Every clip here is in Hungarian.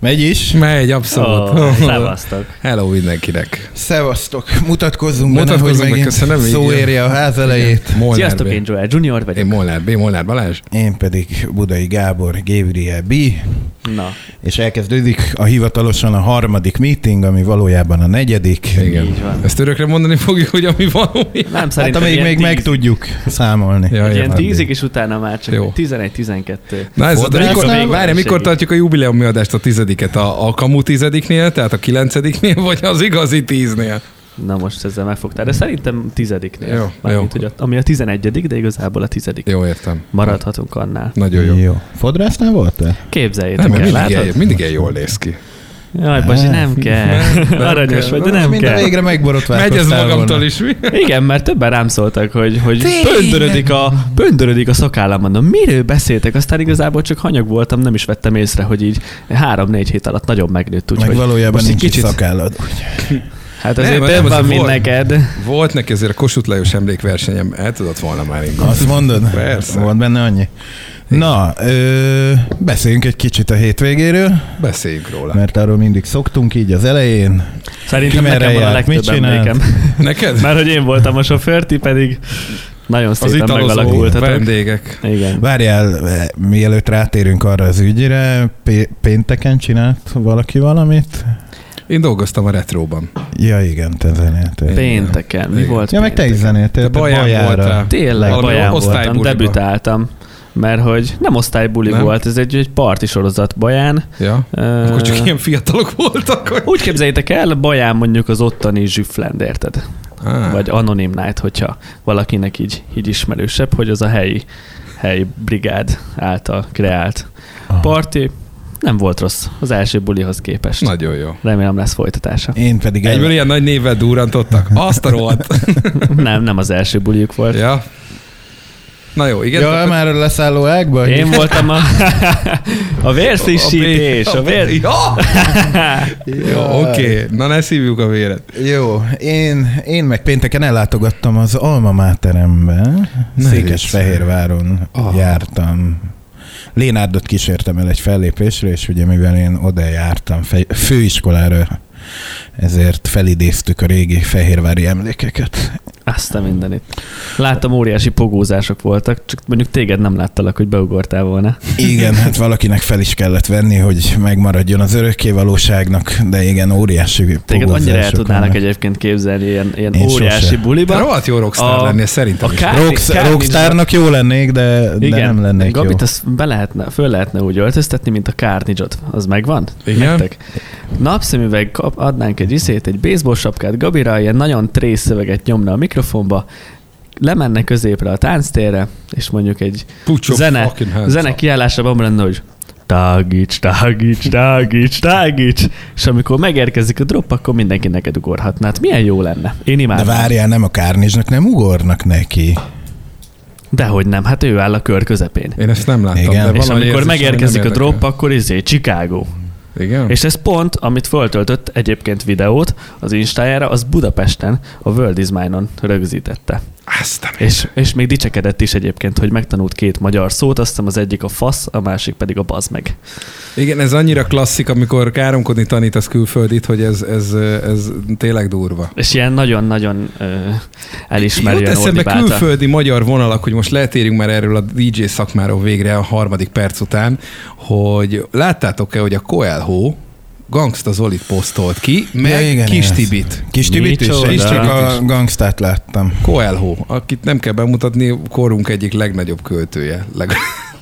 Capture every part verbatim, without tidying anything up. Megy is? Megy, abszolút. Oh, szevasztok. Hello mindenkinek. Szevasztok. Mutatkozzunk, Mutatkozzunk benne, hogy megint szó érje a ház elejét. Sziasztok, B. én Joel Junior vagyok. Én Molnár B. Molnár Balázs. Én pedig Budai Gábor, Gabriel B. Na. És elkezdődik a hivatalosan a harmadik meeting, ami valójában a negyedik. Igen. Így van. Ezt örökre mondani fogjuk, hogy ami valójában. Nem, hát amíg még tíz... meg tudjuk számolni. Ja, ilyen tízig, és utána már csak tizenegy tizenkettő. Várj, mikor tartjuk a jubileumi adást a tizedik? A, a kamu tizediknél, tehát a kilencediknél, vagy az igazi tíznél? Na most ezzel megfogtál, de szerintem tizediknél. Jó, mármint, jó. Hogy a, ami a tizenegyedik, de igazából a tizedik. Jó, értem. Maradhatunk annál. Nagyon jó. jó. Fodrásznál voltál? Képzeljétek nem, el, látod? Mindig el jól néz ki. Jaj, Pasi, nem kell. Aranyos vagy, de nem kell. Minden végre megborotválkoztál volna. Megy ez magamtól is mi? Igen, mert többen rám szóltak, hogy, hogy pöndörödik, a, pöndörödik a szakállam. Mondom, miről beszéltek? Aztán igazából csak hanyag voltam, nem is vettem észre, hogy így három-négy hét alatt nagyon megnőtt. Úgy, meg valójában nincs kicsit... szakállad. Hát azért nem, több van, mint neked. Volt neki azért a Kossuth Lajos emlékversenyem, el tudott volna már indulni. Azt mondod? Persze. Volt benne annyi. Na, ö, beszéljünk egy kicsit a hétvégéről. Beszéljünk róla. Mert arról mindig szoktunk így az elején. Szerintem nekem van a legtöbb emlékem. Neked? Mert hogy én voltam a sofőr, ti pedig nagyon szépen megalakultatok. Vendégek. Igen. Várjál, mielőtt rátérünk arra az ügyre, p- pénteken csinált valaki valamit? Én dolgoztam a retróban. Ja, igen, te zenéltél. Pénteken. Mi igen. volt Ja, pénteken? Meg te is zenéltél. Te Baján Bajára. Voltál. Tényleg Baján voltam, debütáltam. Mert hogy nem osztálybuli nem. volt, ez egy, egy parti sorozat Baján. Ja, uh, akkor csak ilyen fiatalok voltak. Hogy... Úgy képzeljétek el, Baján mondjuk az ottani zsüflend, érted? Ah. Vagy Anonym Night, hogyha valakinek így, így ismerősebb, hogy az a helyi, helyi brigád által kreált Aha. parti. Nem volt rossz az első bulihoz képest. Nagyon jó. Remélem lesz folytatása. Én pedig egyből el... ilyen nagy névvel durrantottak. Azt a rohadt. Nem, nem az első buliuk volt. Ja. Na jó, igen. Jó, már a leszálló ágban? Én így? Voltam a... A vérfrissítés, a vér... Jó, oké. Na ne szívjuk a véret. Jó, én, én meg pénteken ellátogattam az Alma Máterembe. Székesfehérváron ah. jártam. Lénárdot kísértem el egy fellépésre, és ugye mivel én oda jártam fej- főiskolára, ezért felidéztük a régi fehérvári emlékeket. Azt a mindenit. Láttam, óriási pogózások voltak, csak mondjuk téged nem láttalak, hogy beugortál volna. Igen, hát valakinek fel is kellett venni, hogy megmaradjon az örökké valóságnak, de igen, óriási pogózások. Téged annyira el tudnának egyébként képzelni ilyen, ilyen óriási sose. Buliban. De rohadt jó rockstar lennél szerintem is. Rockstárnak jó lennék, de, igen, de nem lennék Gabit, jó. Gabit azt be lehetne, föl lehetne úgy öltöztetni, mint a Carnage-ot. Az megvan? Igen. Nektek? Napszemüveg kap, adnánk egy iszét, egy baseball sapkát Gabira, ilyen nagyon trész szöveget nyomna a mikrofonba, lemenne középre a tánctérre, és mondjuk egy zene, zene kiállásában lenne, hogy tágíts, tágíts, tágíts, tágíts, és amikor megérkezik a drop, akkor mindenki neked ugorhatna. Hát milyen jó lenne. Én imádom. De várjál, nem a Carnage-nak nem ugornak neki. Dehogy nem, hát ő áll a kör közepén. Én ezt nem láttam. Igen. De és amikor megérkezik a drop, akkor izé, Chicago. Igen? És ez pont, amit föltöltött egyébként videót az Instájára, az Budapesten, a World is Mine-on rögzítette. És, és még dicsekedett is egyébként, hogy megtanult két magyar szót, azt hiszem az egyik a fasz, a másik pedig a bazd meg. Igen, ez annyira klasszik, amikor káromkodni tanítasz külföldit, hogy ez, ez, ez tényleg durva. És ilyen nagyon-nagyon uh, elismerően ordibálta. Jött eszembe külföldi magyar vonalak, hogy most letérjünk már erről a dé jé szakmáról végre a harmadik perc után, hogy láttátok-e, hogy a Coelho Gangsta Zolit posztolt ki, meg ja, igen, Kis Tibit. Kis Tibit is, és csak a Gangstát láttam. Coelho, akit nem kell bemutatni, korunk egyik legnagyobb költője. Leg,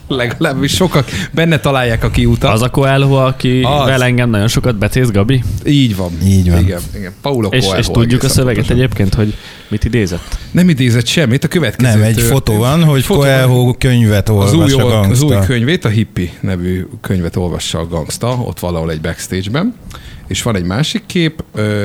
legalábbis sokak benne találják a kiutat. Az a Coelho, akivel engem nagyon sokat becéz, Gabi? Így van. Így van. Igen, igen. Paulo Coelho. És, és tudjuk a szöveget pontosan. Egyébként, hogy mit idézett? Nem idézett semmit, a következő. Nem, egy fotó van, hogy fotó Coelho könyvet olvas a Gangsta. Az új könyvét, a Hippi nevű könyvet olvassa a Gangsta, ott valahol egy backstage-ben. És van egy másik kép,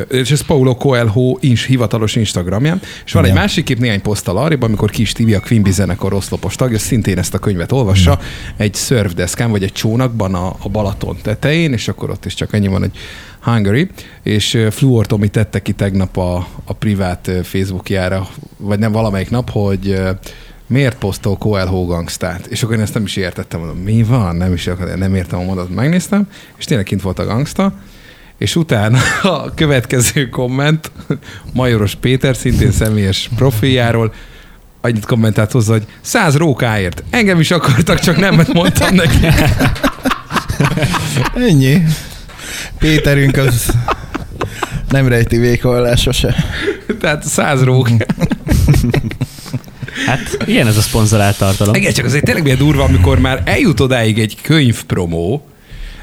és ez Paulo Coelho ins, hivatalos Instagramján, és van igen. egy másik kép néhány poszttal arrébb, amikor Kis Tibi, a Queen Bee zenekar oszlopos tagja, szintén ezt a könyvet olvassa, igen. egy szörfdeszkán, vagy egy csónakban a, a Balaton tetején, és akkor ott is csak ennyi van, hogy Hungary, és Fluortomi tette ki tegnap a, a privát Facebookjára, vagy nem valamelyik nap, hogy miért posztol Coelho Gangstát? És akkor én ezt nem is értettem, mondom, mi van? Nem is nem értem a mondatot, megnéztem, és tényleg kint volt a Gangsta, és utána a következő komment Majoros Péter, szintén személyes profiljáról, annyit kommentált hozzá, hogy száz rókáért. Engem is akartak, csak nemet mondtam neki. Ennyi. Péterünk az nem rejti véghajlása se. Tehát száz rókát. Hát ilyen ez a szponzorált tartalom. Igen, csak azért tényleg milyen durva, amikor már eljut odáig egy könyvpromó,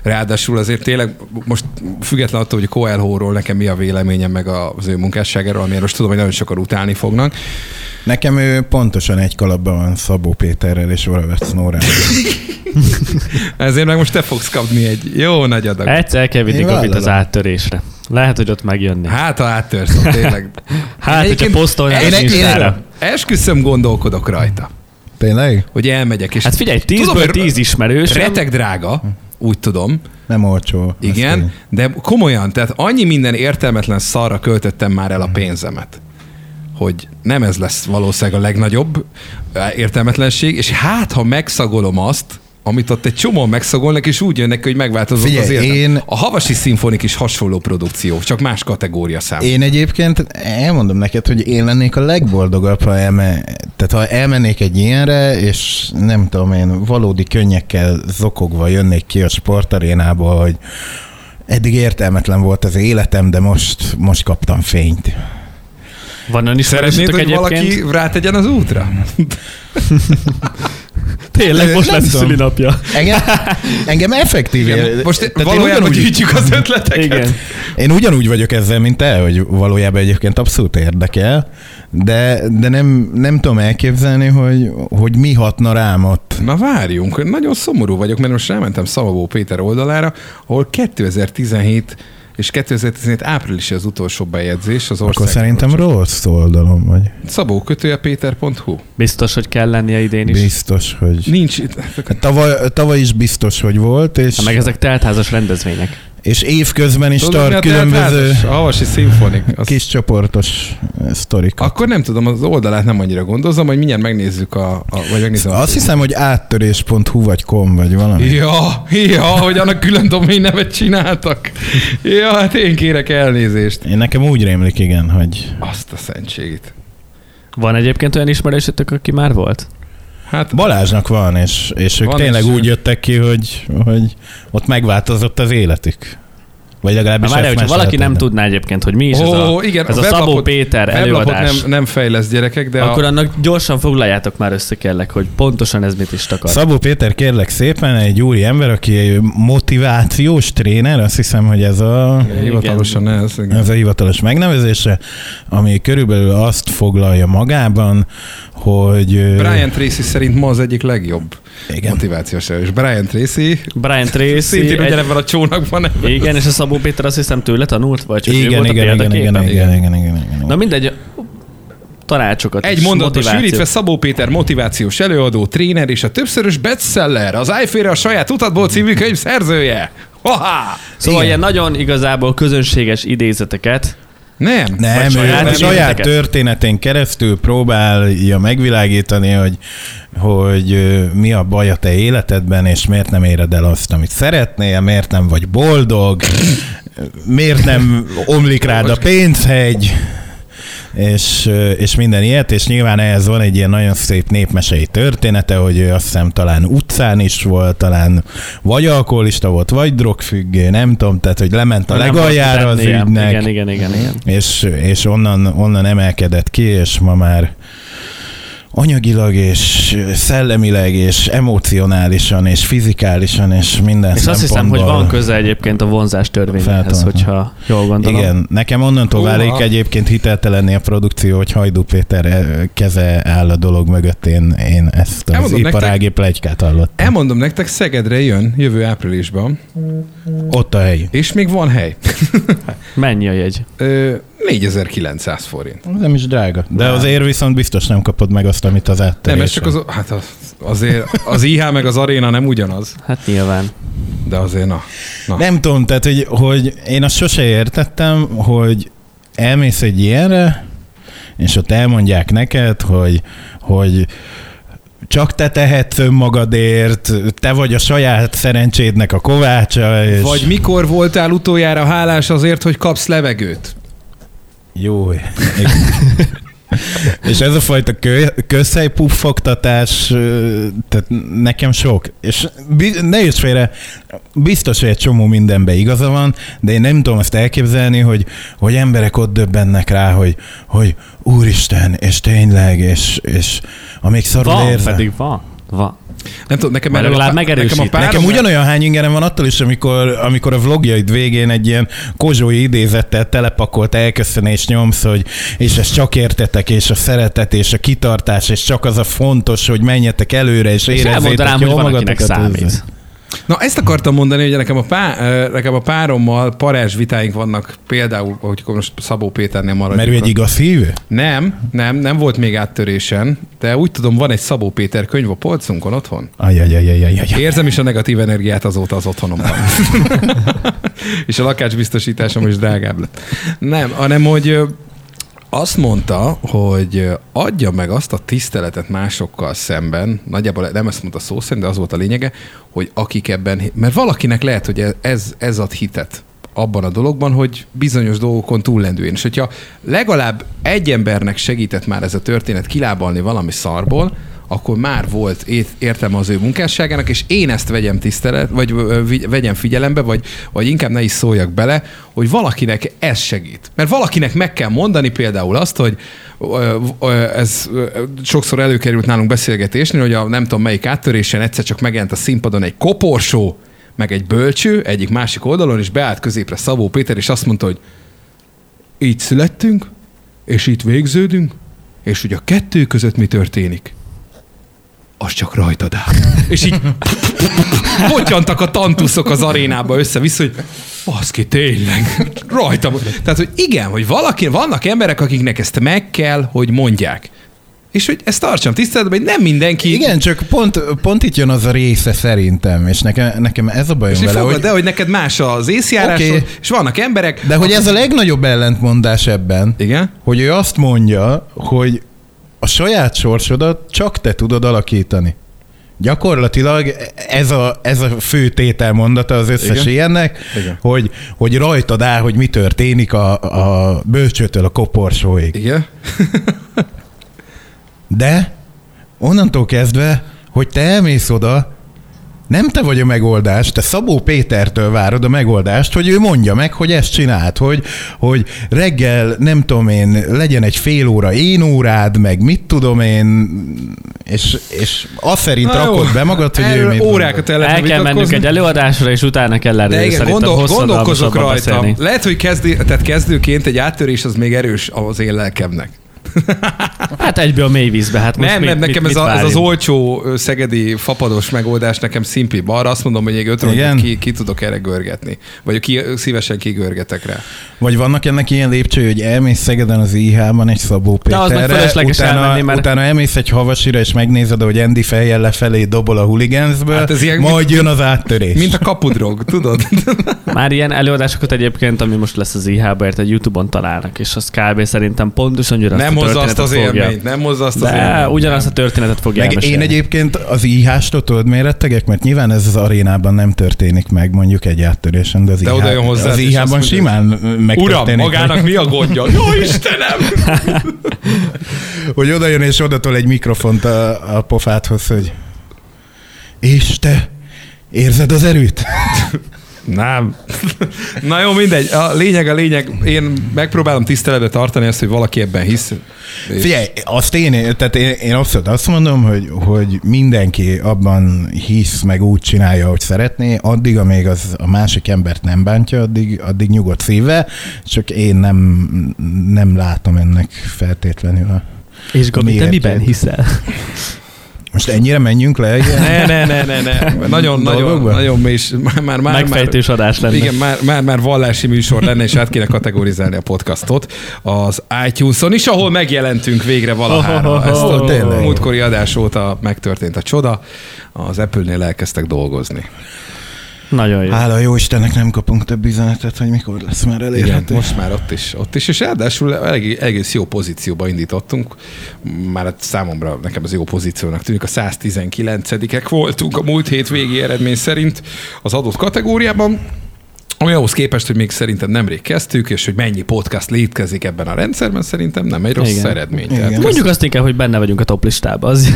ráadásul azért tényleg most független attól, hogy Coelho-ról nekem mi a véleményem meg az ő munkásságáról, amire most tudom, hogy nagyon sokan utálni fognak. Nekem ő pontosan egy kalapban van Szabó Péterrel és Varavec Nórával. Ezért meg most te fogsz kapni egy jó nagy adag. Egyszer kell vinni kapit az áttörésre. Lehet, hogy ott megjönnék. Hát, ha áttörsz, tényleg. Hát, hogyha posztolnál az Instára. Esküszöm, gondolkodok rajta. Tényleg? Hogy elmegyek. És hát figyelj, tízből tíz ismerős. Reteg drága. Úgy tudom. Nem olcsó. Igen, de komolyan, tehát annyi minden értelmetlen szarra költöttem már el a pénzemet, hogy nem ez lesz valószínűleg a legnagyobb értelmetlenség, és hát, ha megszagolom azt, amit ott egy csomóan megszagolnak, és úgy jönnek, hogy megváltozott Figyelj, az életem. Én... A Havasi Szimfonik is hasonló produkció, csak más kategória szám. Én egyébként elmondom neked, hogy én lennék a legboldogabb, ha, elme... Tehát, ha elmennék egy ilyenre, és nem tudom én, valódi könnyekkel zokogva jönnék ki a sportarénából, hogy eddig értelmetlen volt az életem, de most, most kaptam fényt. Van ön is szeretnéd, hogy valaki rátegyen az útra? Tényleg, most lesz szülinapja. Engem, engem effektív. Én, most valójában gyűjtjük az ötleteket. Igen. Én ugyanúgy vagyok ezzel, mint te, hogy valójában egyébként abszolút érdekel, de, de nem, nem tudom elképzelni, hogy, hogy mi hatna rám ott. Na várjunk, nagyon szomorú vagyok, mert most elmentem Szabó Péter oldalára, ahol kétezer-tizenhét és kétezer-tizenhét április az utolsó bejegyzés az ország. Akkor szerintem rossz oldalon vagy. Szabó kötője péter pont hu. Biztos, hogy kell lennie idén is. Biztos, hogy... Nincs. Tavaly, tavaly is biztos, hogy volt. És... Ha meg ezek teltházas rendezvények. És évközben is tudom, tart különböző Havasi Szimfonik. Az... kis csoportos sztorikat. Akkor nem tudom, az oldalát nem annyira gondozom, hogy mindjárt megnézzük a... a vagy megnézzük azt a hiszem, hogy áttörés pont hu vagy kom, vagy valami. Ja, ja, hogy annak külön domain nevet csináltak. Ja, hát én kérek elnézést. Én nekem úgy rémlik, igen, hogy... Azt a szentségét. Van egyébként olyan ismerősötök, aki már volt? Hát Balázsnak van, és, és ők van tényleg úgy jöttek ki, hogy, hogy ott megváltozott az életük. Vagy legalábbis ezt meséltem. Valaki nem tudná egyébként, hogy mi is oh, ez a, igen, ez a weblapot, Szabó Péter előadás. Nem, nem fejlesz gyerekek, de... Akkor a... annak gyorsan foglaljátok már össze, kérlek, hogy pontosan ez mit is takar. Szabó Péter, kérlek szépen, egy úri ember, aki motivációs tréner, azt hiszem, hogy ez a... Igen, hivatalosan ez. Igen. Ez a hivatalos megnevezése, ami körülbelül azt foglalja magában, hogy... Brian Tracy szerint ma az egyik legjobb igen. motivációs erős. Brian Tracy... Brian Tracy... Szintén ugyanebben egy... a csónakban. Ebben. Igen, és a Szabó Péter azt hiszem tőle tanult, vagy csak igen, ő volt igen, a igen, igen, igen, igen, igen, igen. Na mindegy, tanácsokat egy is. Egy mondatban sűrítve Szabó Péter motivációs előadó, tréner és a többszörös bestseller, az Ájfére a saját Utatból című könyv szerzője. Hoha! Szóval igen. Ilyen nagyon igazából közönséges idézeteket Nem, nem ő saját, nem saját történetén keresztül próbálja megvilágítani, hogy, hogy mi a baj a te életedben, és miért nem éred el azt, amit szeretnél, miért nem vagy boldog, miért nem omlik rád a pénzhegy, és, és minden ilyet, és nyilván ehhez van egy ilyen nagyon szép népmesei története, hogy azt hiszem talán utcán is volt, talán vagy alkoholista volt, vagy drogfüggő, nem tudom, tehát hogy lement a nem legaljára az ügynek, igen, igen, igen, igen. és, és onnan, onnan emelkedett ki, és ma már anyagilag és szellemileg és emocionálisan és fizikálisan és minden és szempontból. És azt hiszem, hogy van köze egyébként a vonzás törvényhez, hogyha jól gondolom. Igen, nekem onnantól válik egyébként hiteltelenné a produkció, hogy Hajdú Péter keze áll a dolog mögött. Én, én ezt az iparági pletykát hallottam. Elmondom nektek, Szegedre jön jövő áprilisban. Ott a hely. És még van hely. Mennyi a jegy? Ö, négyezer-kilencszáz forint. Nem is drága. De wow. Azért viszont biztos nem kapod meg azt, amit az áttörésre. Nem, ez csak az, hát az, azért az i há meg az aréna nem ugyanaz. Hát nyilván. De azért na. na. Nem tudom, tehát hogy, hogy én azt sose értettem, hogy elmész egy ilyenre, és ott elmondják neked, hogy, hogy csak te tehetsz önmagadért, te vagy a saját szerencsédnek a kovácsa. És... Vagy mikor voltál utoljára hálás azért, hogy kapsz levegőt? Jó. És ez a fajta közhelypuffogtatás, tehát nekem sok. És ne jössz félre, biztos, hogy egy csomó mindenben igaza van, de én nem tudom azt elképzelni, hogy, hogy emberek ott döbbennek rá, hogy, hogy úristen, és tényleg, és, és amíg szarul van, érzem. Pedig van, van. Nem tudom, nekem, a pá- nekem, a nekem ugyanolyan hány ingerem van attól is, amikor, amikor a vlogjaid végén egy ilyen kozsói idézettel telepakolt elköszönés nyomsz, hogy és ezt csak értetek, és a szeretet, és a kitartás, és csak az a fontos, hogy menjetek előre, és érezzétek jól magatokat. Na, ezt akartam mondani, hogy nekem a, pá- nekem a párommal parázs vitáink vannak, például, ahogy most Szabó Péternél maradjuk. Mert ő egy igaz hívő? Nem, nem, nem volt még áttörésen, de úgy tudom, van egy Szabó Péter könyv a polcunkon otthon. Ajajajajajaj. Érzem is a negatív energiát azóta az otthonomban. És a lakásbiztosításom is drágább lett. Nem, hanem, hogy azt mondta, hogy adja meg azt a tiszteletet másokkal szemben, nagyjából nem ezt mondta szó szerint, de az volt a lényege, hogy akik ebben, mert valakinek lehet, hogy ez, ez ad hitet abban a dologban, hogy bizonyos dolgokon túllendüljön. És hogyha legalább egy embernek segített már ez a történet kilábalni valami szarból, akkor már volt értelme az ő munkásságának, és én ezt vegyem tisztelet, vagy vegyem figyelembe, vagy, vagy inkább ne is szóljak bele, hogy valakinek ez segít. Mert valakinek meg kell mondani például azt, hogy ez sokszor előkerült nálunk beszélgetésnél, hogy a nem tudom melyik áttörésen egyszer csak megjelent a színpadon egy koporsó, meg egy bölcső egyik másik oldalon, és beállt középre Szabó Péter, és azt mondta, hogy így születtünk, és itt végződünk, és ugye a kettő között mi történik? Az csak rajtad áll. És így potyantak a tantuszok az arénába össze-vissza, hogy baszki, tényleg, rajtam. Tehát, hogy igen, hogy valaki, vannak emberek, akiknek ezt meg kell, hogy mondják. És hogy ezt tartsam tiszteletben, hogy nem mindenki... Igen, csak pont, pont itt jön az a része szerintem, és nekem, nekem ez a bajom vele, fogad, hogy... de hogy neked más az észjárásod, okay, és vannak emberek... De hogy ez a legnagyobb ellentmondás ebben, igen? Hogy ő azt mondja, hogy a saját sorsodat csak te tudod alakítani. Gyakorlatilag ez a, ez a fő tételmondata az összes igen? ilyennek, igen. Hogy, hogy rajtad áll, hogy mi történik a, a bölcsőtől a koporsóig. Igen. De onnantól kezdve, hogy te elmész oda, nem te vagy a megoldás, te Szabó Pétertől várod a megoldást, hogy ő mondja meg, hogy ezt csinált, hogy, hogy reggel, nem tudom én, legyen egy fél óra én órád, meg mit tudom én, és, és azt szerint na rakod jó be magad, hogy erről ő mit órákat el, el kell mennünk egy előadásra, és utána kell erről. De igen, gondol, gondolkozok rajta. Beszélni. Lehet, hogy kezdő, tehát kezdőként egy áttörés az még erős az én lelkemnek. Hát egyből mély vízbe. Hát most nem, mit, nem, nekem mit, ez, a, ez az olcsó szegedi fapados megoldás nekem szimpi. Arra azt mondom, hogy még ötről ki, ki tudok erre görgetni. Vagy ki, szívesen kigörgetek rá. Vagy vannak ennek ilyen lépcsői, hogy elmész Szegeden az i há-ban egy Szabó Péterre, utána, mert... utána elmész egy Havasira, és megnézed, hogy Andy fejjel lefelé dobol a huligánzből, hát majd jön az áttörés. Mint a kapudrog, tudod? Már ilyen előadásokat egyébként, ami most lesz az i há-bért, egy YouTube-on találnak, és az kb. Szerintem pontosan gyűrözt. Nem hozza azt az élményt, nem hozza azt az élményt. Ugyanazt a történetet fogja meg elmesélni. Én egyébként az i há-stól tudod mérettegek, mert nyilván ez az arénában nem történik meg, mondjuk egy áttörésen, de az, de i há, hozzá, az i há-ban simán megtörténik. Uram, magának meg. Mi a gondja? Jó Istenem! Hogy odajön és odatol egy mikrofont a, a pofádhoz, hogy és te érzed az erőt? Nem. Na jó, mindegy. A lényeg, a lényeg. Én megpróbálom tiszteletbe tartani azt, hogy valaki ebben hisz. És... Figyelj, azt én, tehát én, én abszolút azt mondom, hogy, hogy mindenki abban hisz, meg úgy csinálja, ahogy szeretné. Addig, amíg az a másik embert nem bántja, addig, addig nyugodt szívvel. Csak én nem, nem látom ennek feltétlenül a... És Gabi, te miben hiszel? Most ennyire menjünk le? Ne, ne, ne, ne, ne. Nagyon, nagyon, nagyon mély, már, már, megfejtős adás lenne. Igen, már, már, már vallási műsor lenne, és át kéne kategorizálni a podcastot az iTunes-on is, ahol megjelentünk végre valahára. Oh, oh, oh, Ezt a oh, oh, múltkori adás óta megtörtént a csoda, az Apple-nél elkezdtek dolgozni. Nagyon jó. Hála jó Istennek nem kapunk több üzenetet, hogy mikor lesz már elérhető. Igen, most már ott is, ott is, és ráadásul egész jó pozícióba indítottunk. Már számomra, nekem az jó pozíciónak tűnik, a száztizenkilencedikek voltunk a múlt hét végi eredmény szerint az adott kategóriában, ami ahhoz képest, hogy még szerintem nemrég kezdtük, és hogy mennyi podcast létkezik ebben a rendszerben, szerintem nem egy rossz igen. eredmény. Igen. Mondjuk ezt... azt inkább, hogy benne vagyunk a top listában, az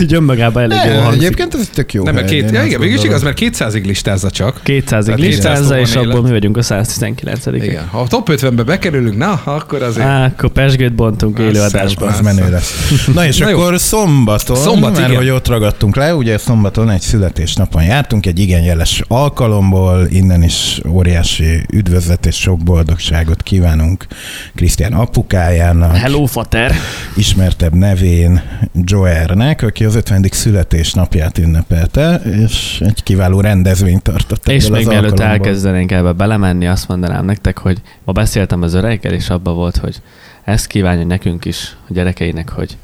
így önmagában elég ne, jól hangzik. Egyébként ez tök jó. Nem, hely, két, ja, igen, mégis igaz, mert kétszázig listázza csak. kétszázig listázza, és abból mi vagyunk a száztizenkilencedik. Igen. Ha a top ötvenbe bekerülünk, na, akkor azért... Á, akkor pesgőt bontunk élőadásban. Az menő lesz. Na és na akkor jó. szombaton, Szombat, mert hogy ott ragadtunk le, ugye szombaton egy születésnapon jártunk, egy igen jeles alkalomból, innen is óriási üdvözlet és sok boldogságot kívánunk Krisztián apukájának. Hello, Fater! Ismertebb nevén Joelnek, aki az ötvenedik születésnapját ünnepelte, és egy kiváló rendezvényt tartott. És még mielőtt elkezdenénk ebbe belemenni, azt mondanám nektek, hogy ma beszéltem az öreggel, és abban volt, hogy ezt kívánja nekünk is, a gyerekeinek, hogy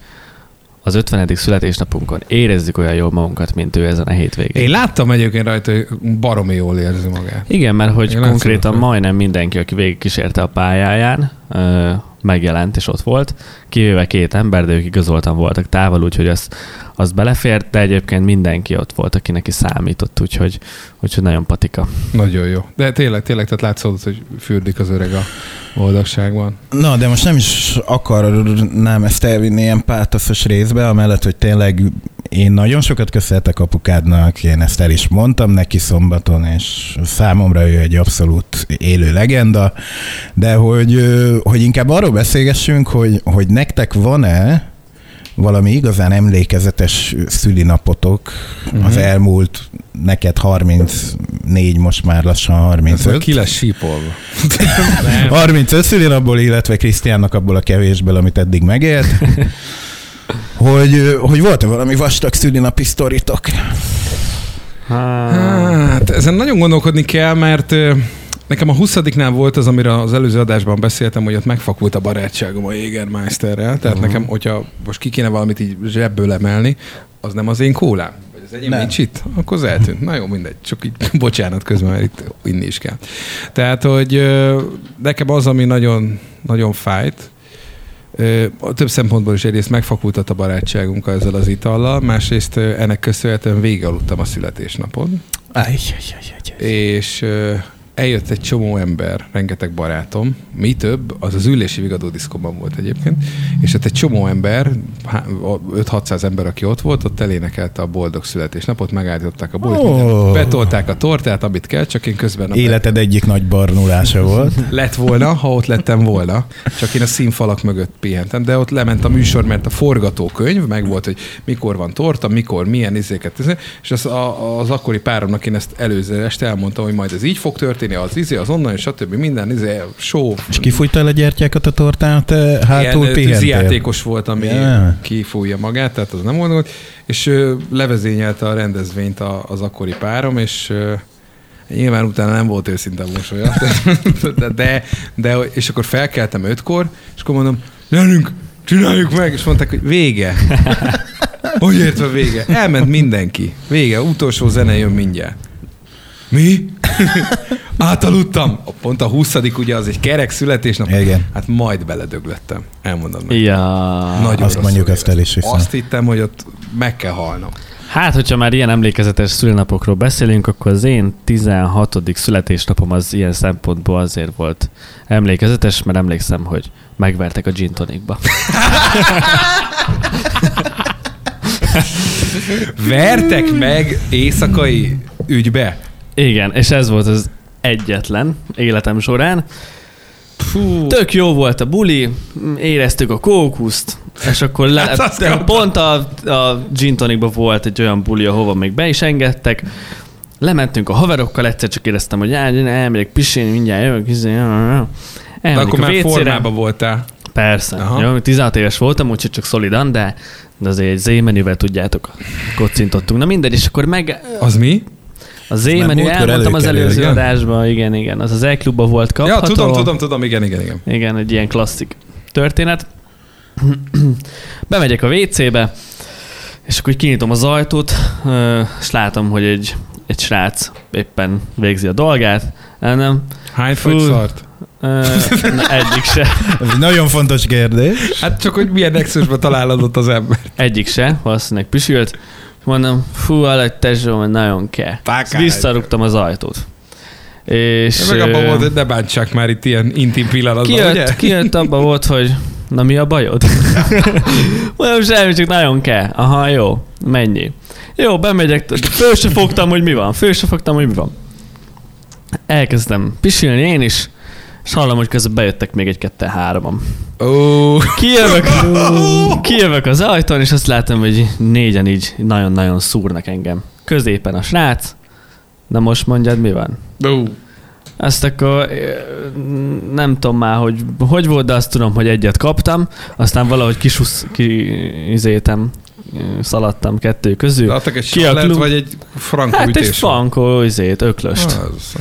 az ötvenedik születésnapunkon érezzük olyan jól magunkat, mint ő ezen a hétvégén. Én láttam egyébként rajta, hogy baromi jól érzi magát. Igen, mert hogy én konkrétan majdnem mindenki, aki végigkísérte a pályáján, megjelent és ott volt, kivéve két ember, de ők igazoltan voltak távol, úgyhogy az, az belefért, de egyébként mindenki ott volt, aki neki számított, úgyhogy, úgyhogy nagyon patika. Nagyon jó. De tényleg, tényleg, tehát látszódott, hogy fürdik az öreg a boldogságban. Na, de most nem is akarnám ezt elvinni ilyen pátoszos részbe, amellett, hogy tényleg én nagyon sokat köszönhetek apukádnak, én ezt el is mondtam neki szombaton, és számomra ő egy abszolút élő legenda, de hogy, hogy inkább arról beszélgessünk, hogy, hogy nektek van-e valami igazán emlékezetes szülinapotok uh-huh. az elmúlt, neked harmincnégy, most már lassan harmincöt. Ki lesz sípolva? harmincöt szülinapból, illetve Krisztiánnak abból a kevésből, amit eddig megélt. Hogy, hogy volt-e valami vastag szülinapi sztoritok? Hát, ezen nagyon gondolkodni kell, mert nekem a huszadiknál volt az, amire az előző adásban beszéltem, hogy ott megfakult a barátságom a Jägermeisterrel. Tehát uh-huh. nekem, hogyha most ki kéne valamit így zsebből emelni, az nem az én kólám. Vagy az enyém nincs itt? Akkor az eltűnt. Na jó, mindegy. Csak így bocsánat közben, mert itt inni is kell. Tehát, hogy nekem az, ami nagyon, nagyon fájt, a több szempontból is egyrészt megfakultat a barátságunk ezzel az itallal, másrészt ennek köszönhetően végigaludtam a születésnapon. Ajj, ajj, ajj. És... eljött egy csomó ember, rengeteg barátom, mi több, az az ülési vigadódiszkóban volt egyébként, és hát egy csomó ember, öt-hatszáz ember, aki ott volt, ott elénekelte a boldog születésnapot, megállították a bulit, oh. betolták a tortát, amit kell, csak én közben... Életed meg... egyik nagy barnulása volt. Lett volna, ha ott lettem volna, csak én a színfalak mögött pihentem, de ott lement a műsor, mert a forgatókönyv meg volt, hogy mikor van torta, mikor, milyen izéket, és az, az akkori páromnak én ezt előző este elmondtam, hogy majd ez így fog történni, az izé, az onnan, és stb. Minden izé, show. És kifújtál a gyertyákat a tortát, hátul pihentél. Ilyen tűzijátékos volt, ami yeah. kifújja magát, tehát az nem volt. És levezényelte a rendezvényt az akkori párom, és nyilván utána nem volt őszinte mosolya. De, de, de, és akkor felkeltem ötkor, és akkor mondom, gyerünk, csináljuk meg! És mondták, hogy vége. Hogy értve vége? Elment mindenki. Vége, utolsó zene jön mindjárt. Mi? Átaludtam. Pont a huszadik, ugye, az egy kerek születésnap. Igen. Hát majd beledöglöttem. Elmondom meg. Ja. Nagyon azt mondjuk, azt el is hiszem. Azt hittem, hogy ott meg kell halnom. Hát, hogyha már ilyen emlékezetes szülinapokról beszélünk, akkor az én tizenhatodik születésnapom az ilyen szempontból azért volt emlékezetes, mert emlékszem, hogy megvertek a gin tonicba. Vertek meg éjszakai ügybe? Igen, és ez volt az egyetlen életem során. Fú. Tök jó volt a buli, éreztük a kókuszt, és akkor le, hát pont a, a gin tonicban volt egy olyan buli, ahova még be is engedtek. Lementünk a haverokkal, egyszer csak éreztem, hogy elmegyek pisilni, mindjárt jövök. De akkor már formában voltál. Persze. Jó, tizenhat éves voltam, úgyhogy csak szolidan, de, de azért egy Z-menüvel tudjátok, kocintottunk. Na mindegy, és akkor meg... Az mi? A Z-menü, elmondtam az előző adásban, igen, igen. Az az E-klubba volt kapható. Ja, tudom, tudom, tudom, igen, igen, igen. Igen, egy ilyen klasszik történet. Bemegyek a vé cébe, és akkor kinyitom az ajtót, és látom, hogy egy egy srác éppen végzi a dolgát, nem. Hány fogy szart? Egyik se. Ez egy nagyon fontos kérdés. Hát csak, hogy milyen nexusban találod az ember. Egyik se, valószínűleg püsült. Mondom, fú, alatt tesóm, nagyon kell. Visszarúgtam az ajtót. És meg abban volt, hogy ne bántsák már itt ilyen intim pillanatban, kijött, ugye? Kijött abban volt, hogy na mi a bajod? Mondom, semmi, csak nagyon kell. Aha, jó, mennyi. Jó, bemegyek, föl se fogtam, hogy mi van. Föl se fogtam, hogy mi van. Elkezdtem pisilni én is, és hallom, hogy közben bejöttek még egy-ketten-hárman. Oh. Kijövök, oh. kijövök az ajtón, és azt látom, hogy négyen így nagyon-nagyon szúrnak engem. Középen a srác. Na most mondjad, mi van? Oh. Azt akkor nem tudom már, hogy hogy volt, de azt tudom, hogy egyet kaptam, aztán valahogy kisusz, kizétem, szaladtam kettő közül. De adtak egy sallert, vagy egy frankó ütésre? Hát egy frankó izét, öklöst. Az, az.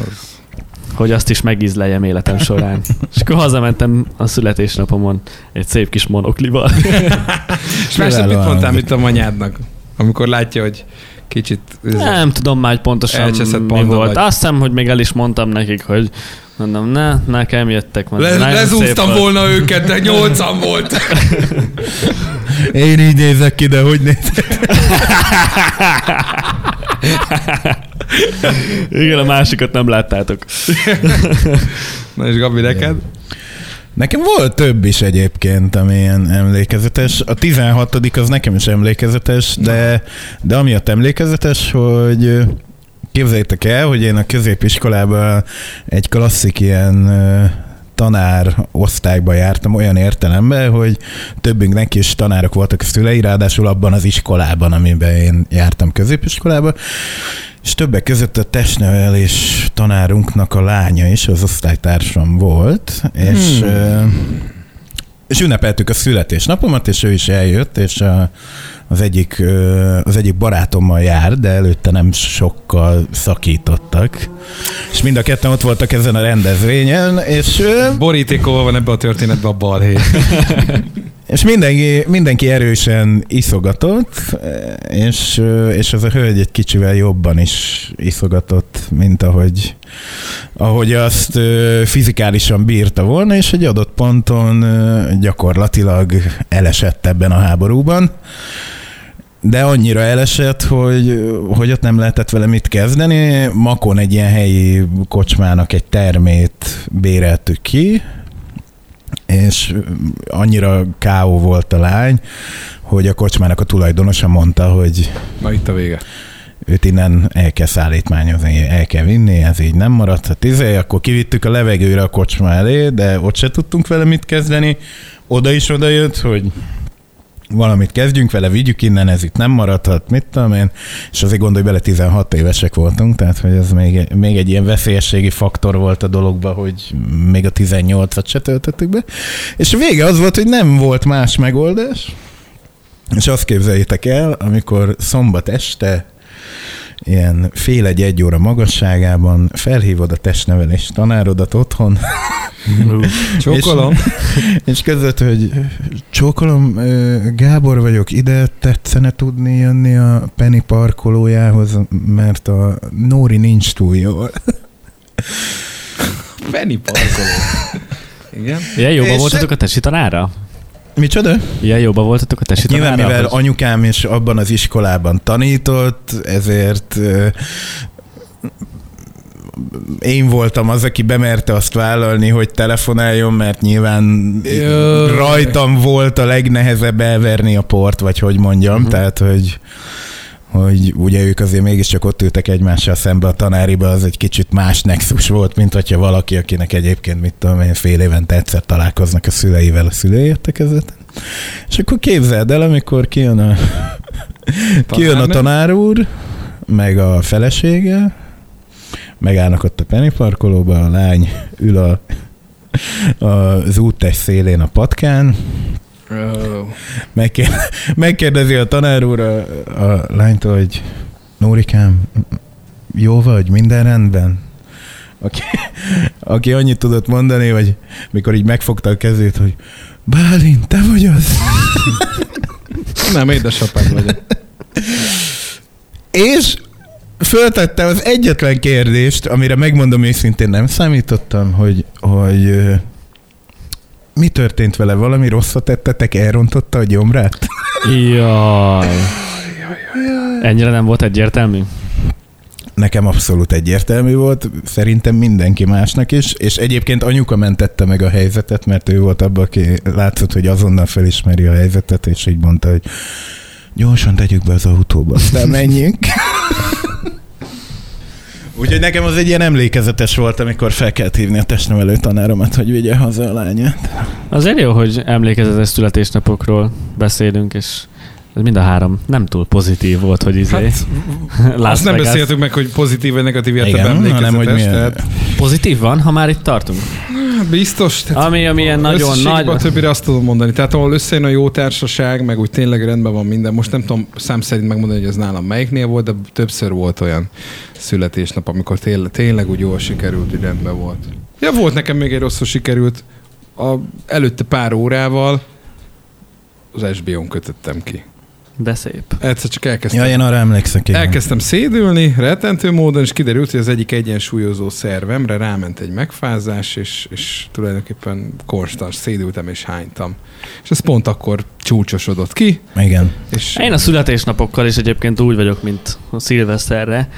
Hogy azt is megízleljem életem során. És akkor hazamentem a születésnapomon egy szép kis monoklival. És másnap mit mondtál itt a anyádnak, amikor látja, hogy kicsit... Nem tudom már, hogy pontosan mi volt. Vagy. Azt hiszem, hogy még el is mondtam nekik, hogy mondom, ne, nekem jöttek. Mondom, Le, lezúztam volna volt. Őket, de nyolcan volt. Én így nézek ki, de hogy nézek? Igen, a másikat nem láttátok. Na és Gabi, neked? Nekem volt több is egyébként, ami ilyen emlékezetes. A tizenhatodik az nekem is emlékezetes, de, de amiatt emlékezetes, hogy képzeljétek el, hogy én a középiskolában egy klasszik ilyen tanár osztályba jártam olyan értelemben, hogy többünknek is tanárok voltak a szülei, ráadásul abban az iskolában, amiben én jártam középiskolába, és többek között a testnevelés tanárunknak a lánya is az osztálytársam volt, és, hmm. és ünnepeltük a születésnapomat, és ő is eljött, és a, az, egyik, az egyik barátommal jár, de előtte nem sokkal szakítottak. És mind a ketten ott voltak ezen a rendezvényen, és... Borítékóval van ebben a történetben a balhé. És mindenki, mindenki erősen iszogatott, és, és az a hölgy egy kicsivel jobban is iszogatott, mint ahogy, ahogy azt fizikálisan bírta volna, és egy adott ponton gyakorlatilag elesett ebben a háborúban. De annyira elesett, hogy, hogy ott nem lehetett vele mit kezdeni. Makon egy ilyen helyi kocsmának egy termét béreltük ki, és annyira ká ó volt a lány, hogy a kocsmának a tulajdonosa mondta, hogy na itt a vége. Őt innen el kell szállítmányozni, el kell vinni, ez így nem maradhat. Izé, akkor kivittük a levegőre a kocsma elé, de ott se tudtunk vele mit kezdeni. Oda is oda jött, hogy valamit kezdjünk vele, vigyük innen, ez itt nem maradhat, mit tudom én. És azért gondolj bele, tizenhat évesek voltunk, tehát hogy ez még, még egy ilyen veszélyességi faktor volt a dologban, hogy még a tizennyolcat se töltöttük be. És a vége az volt, hogy nem volt más megoldás. És azt képzeljétek el, amikor szombat este ilyen fél egy-egy óra magasságában felhívod a testnevelés tanárodat otthon. Csókolom. És, és között, hogy csókolom, Gábor vagyok, ide tetszene tudni jönni a Penny parkolójához, mert a Nóri nincs túl jól. Penny parkoló. Igen. Ilyen jóban voltatok a tesi tanára? Micsoda? Ilyen jóban voltatok a tesi hát tanára? Nyilván, mivel anyukám is abban az iskolában tanított, ezért... Én voltam az, aki bemerte azt vállalni, hogy telefonáljon, mert nyilván Jö. rajtam volt a legnehezebb elverni a port, vagy hogy mondjam, uh-huh. tehát, hogy, hogy ugye ők azért mégiscsak ott ültek egymással szembe a tanáriba, az egy kicsit más nexus volt, mint hogyha valaki, akinek egyébként, mit tudom én, fél évente egyszer találkoznak a szüleivel a szülei értekezeten. És akkor képzeld el, amikor kijön a, kijön a tanár úr, meg a felesége, megállnak ott a Penny parkolóba, a lány ül a, a, az útes szélén a patkán. Oh. Megkérdezi, megkérdezi a tanár úr a, a lánytól, hogy Nórikám, jó vagy? Minden rendben? Aki, aki annyit tudott mondani, hogy mikor így megfogta a kezét, hogy Bálint, te vagy az? Nem, édesapád vagyok. És föltettem az egyetlen kérdést, amire megmondom őszintén nem számítottam, hogy, hogy mi történt vele? Valami rosszat tettetek? Elrontotta a gyomrát? Jaj. Ennyire nem volt egyértelmű? Nekem abszolút egyértelmű volt, szerintem mindenki másnak is, és egyébként anyuka mentette meg a helyzetet, mert ő volt abban, aki látszott, hogy azonnal felismeri a helyzetet, és így mondta, hogy gyorsan tegyük be az autóba, aztán menjünk. Úgyhogy nekem az egy ilyen emlékezetes volt, amikor fel kellett hívni a testnevelő tanáromat, hogy vigye haza a lányát. Azért jó, hogy emlékezetes születésnapokról beszélünk, és mind a három nem túl pozitív volt, hogy izé. Hát, azt nem beszéltük meg, hogy pozitív vagy negatív értelemben emlékezetes. Tehát... Pozitív van, ha már itt tartunk. Biztos. Ami, ami ilyen nagyon nagy... Többire azt tudom mondani. Tehát ahol összejön a jó társaság, meg úgy tényleg rendben van minden. Most nem tudom szám szerint megmondani, hogy ez nálam melyiknél volt, de többször volt olyan születésnap, amikor tényleg, tényleg úgy jól sikerült, hogy rendben volt. Ja, volt nekem még egy rosszul sikerült. A, előtte pár órával az es bé on kötöttem ki. De szép. Egyszer csak elkezdtem. Ja, én arra emlékszek. Igen. Elkezdtem szédülni, rettentő módon, és kiderült, hogy az egyik egyensúlyozó szervemre ráment egy megfázás, és, és tulajdonképpen konstans szédültem és hánytam. És ez pont akkor csúcsosodott ki. Igen. És én a születésnapokkal is egyébként úgy vagyok, mint a szilveszterre,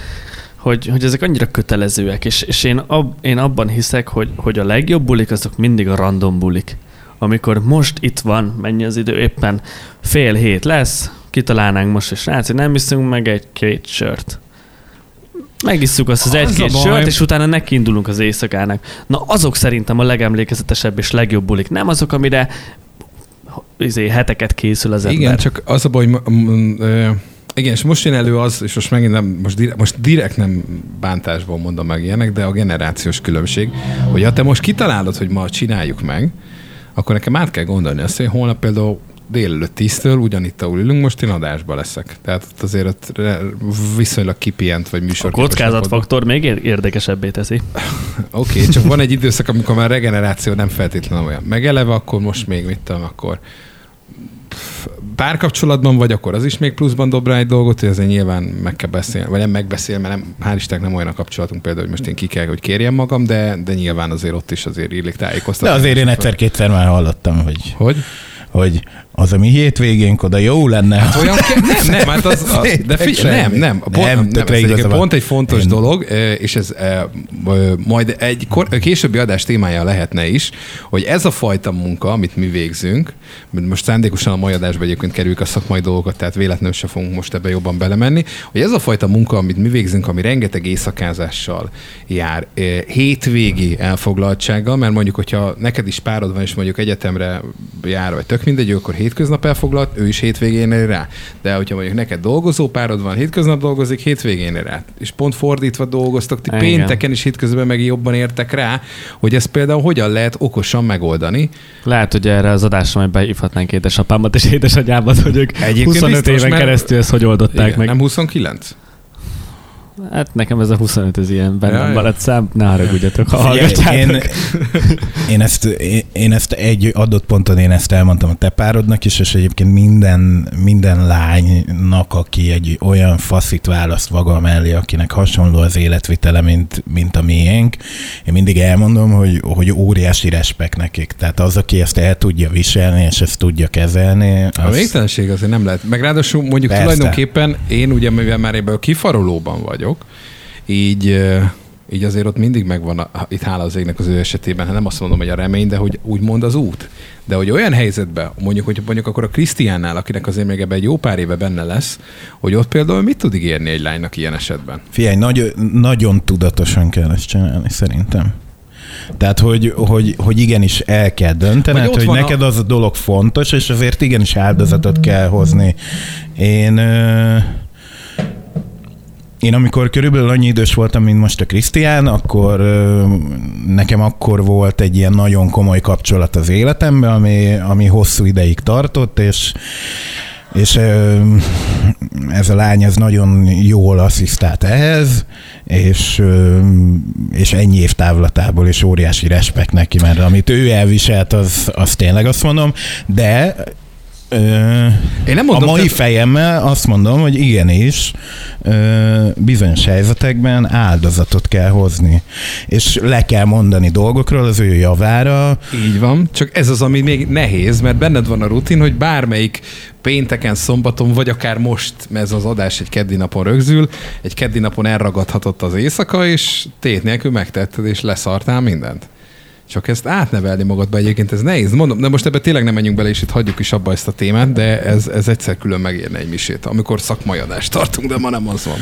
hogy, hogy ezek annyira kötelezőek, és, és én, ab, én abban hiszek, hogy, hogy a legjobb bulik, azok mindig a random bulik. Amikor most itt van, mennyi az idő, éppen fél hét lesz, kitalálnánk most, és ráci, nem iszünk meg egy-két sört. Megisszuk azt az, az egy-két sört, és utána nekiindulunk az éjszakának. Na azok szerintem a legemlékezetesebb és legjobb bulik. Nem azok, amire izé, heteket készül az ember. Igen, csak az a baj, m- m- m- igen, és most jön elő az, és most megint nem, most direkt, most direkt nem bántásból mondom meg ilyenek, de a generációs különbség, hogy ha te most kitalálod, hogy ma csináljuk meg, akkor nekem át kell gondolni azt, hogy holnap például délelőtt tíztől ugyanitt, ahol ülünk, most én adásba leszek. Tehát azért ott viszonylag kipihent, vagy műsor. A kockázatfaktor még érdekesebbé teszi. Oké, okay, csak van egy időszak, amikor már regeneráció nem feltétlenül olyan. Megeleve, akkor most még mit tudom, akkor párkapcsolatban vagy, akkor az is még pluszban dob rá egy dolgot, hogy azért nyilván meg kell beszélni, vagy nem megbeszél, mert nem, hál' Istennek nem olyan a kapcsolatunk például, hogy most én ki kell, hogy kérjem magam, de, de nyilván azért ott is azért illik tájékoztatni. De azért én egyszer-kétszer már hallottam, hogy... Hogy? Hogy az, ami hétvégénk oda jó lenne. Hát olyan ke- nem, nem, hát az, az de figyelj, nem, nem. Pont, nem, nem ez egy pont egy fontos én... dolog, és ez majd egy kor, későbbi adás témája lehetne is, hogy ez a fajta munka, amit mi végzünk, most szándékosan a mai adásban egyébként kerüljük a szakmai dolgokat, tehát véletlenül se fogunk most ebbe jobban belemenni, hogy ez a fajta munka, amit mi végzünk, ami rengeteg éjszakázással jár, hétvégi elfoglaltsággal, mert mondjuk, hogyha neked is párod van, és mondjuk egyetemre jár, vagy tök mindegy, akkor hétköznap elfoglalt, ő is hétvégén ér rá. De hogyha mondjuk neked dolgozó párod van, hétköznap dolgozik, hétvégén ér rá. És pont fordítva dolgoztak, ti Engem. pénteken is hétközben meg jobban értek rá, hogy ezt például hogyan lehet okosan megoldani. Lehet, hogy erre az adásra majd beívhatnánk édesapámat és édesanyámat, hogy ők egyébként huszonöt biztos, éven keresztül ezt hogy oldották igen, meg. Nem huszonkilenc? Hát nekem ez a huszonöt az ilyen bennem maradt szám, ne haragudjatok, ha hallgatjátok. Én, én, ezt, én, én ezt egy adott ponton én ezt elmondtam a te párodnak is, és egyébként minden, minden lánynak, aki egy olyan faszit választ maga mellé, akinek hasonló az életvitele, mint, mint a miénk, én mindig elmondom, hogy, hogy óriási respekt nekik. Tehát az, aki ezt el tudja viselni, és ezt tudja kezelni. Az... A végtelenség azért nem lehet. Meg ráadásul mondjuk persze. Tulajdonképpen én ugye, mivel már ebből kifarolóban vagyok, így, így azért ott mindig megvan, a, itt hála az égnek az ő esetében, hát nem azt mondom, hogy a remény, de hogy úgymond az út. De hogy olyan helyzetben, mondjuk, hogy mondjuk akkor a Krisztiánnál, akinek azért még ebben egy jó pár éve benne lesz, hogy ott például mit tud ígérni egy lánynak ilyen esetben? Figyelj, nagy, nagyon tudatosan kell ezt csinálni, szerintem. Tehát, hogy, hogy, hogy igenis el kell döntened, hogy neked a... az a dolog fontos, és azért igenis áldozatot kell hozni. Én... Ö... Én amikor körülbelül annyi idős voltam, mint most a Krisztián, akkor nekem akkor volt egy ilyen nagyon komoly kapcsolat az életemben, ami, ami hosszú ideig tartott, és, és ez a lány ez nagyon jól asszisztált ehhez, és, és ennyi év távlatából is óriási respekt neki, mert amit ő elviselt, az, az tényleg azt mondom, de... Én nem mondom, a mai te... fejemmel azt mondom, hogy igenis bizonyos helyzetekben áldozatot kell hozni, és le kell mondani dolgokról az ő javára. Így van, csak ez az, ami még nehéz, mert benned van a rutin, hogy bármelyik pénteken, szombaton, vagy akár most, mert ez az adás egy keddi napon rögzül, egy keddi napon elragadhatott az éjszaka, és tét nélkül megtetted, és leszartál mindent. Csak ezt átnevelni magadba egyébként, ez nehéz. Mondom, de most ebbe tényleg nem menjünk bele, és itt hagyjuk is abba ezt a témát, de ez, ez egyszer külön megérne egy misét, amikor szakmai adást tartunk, de ma nem az van.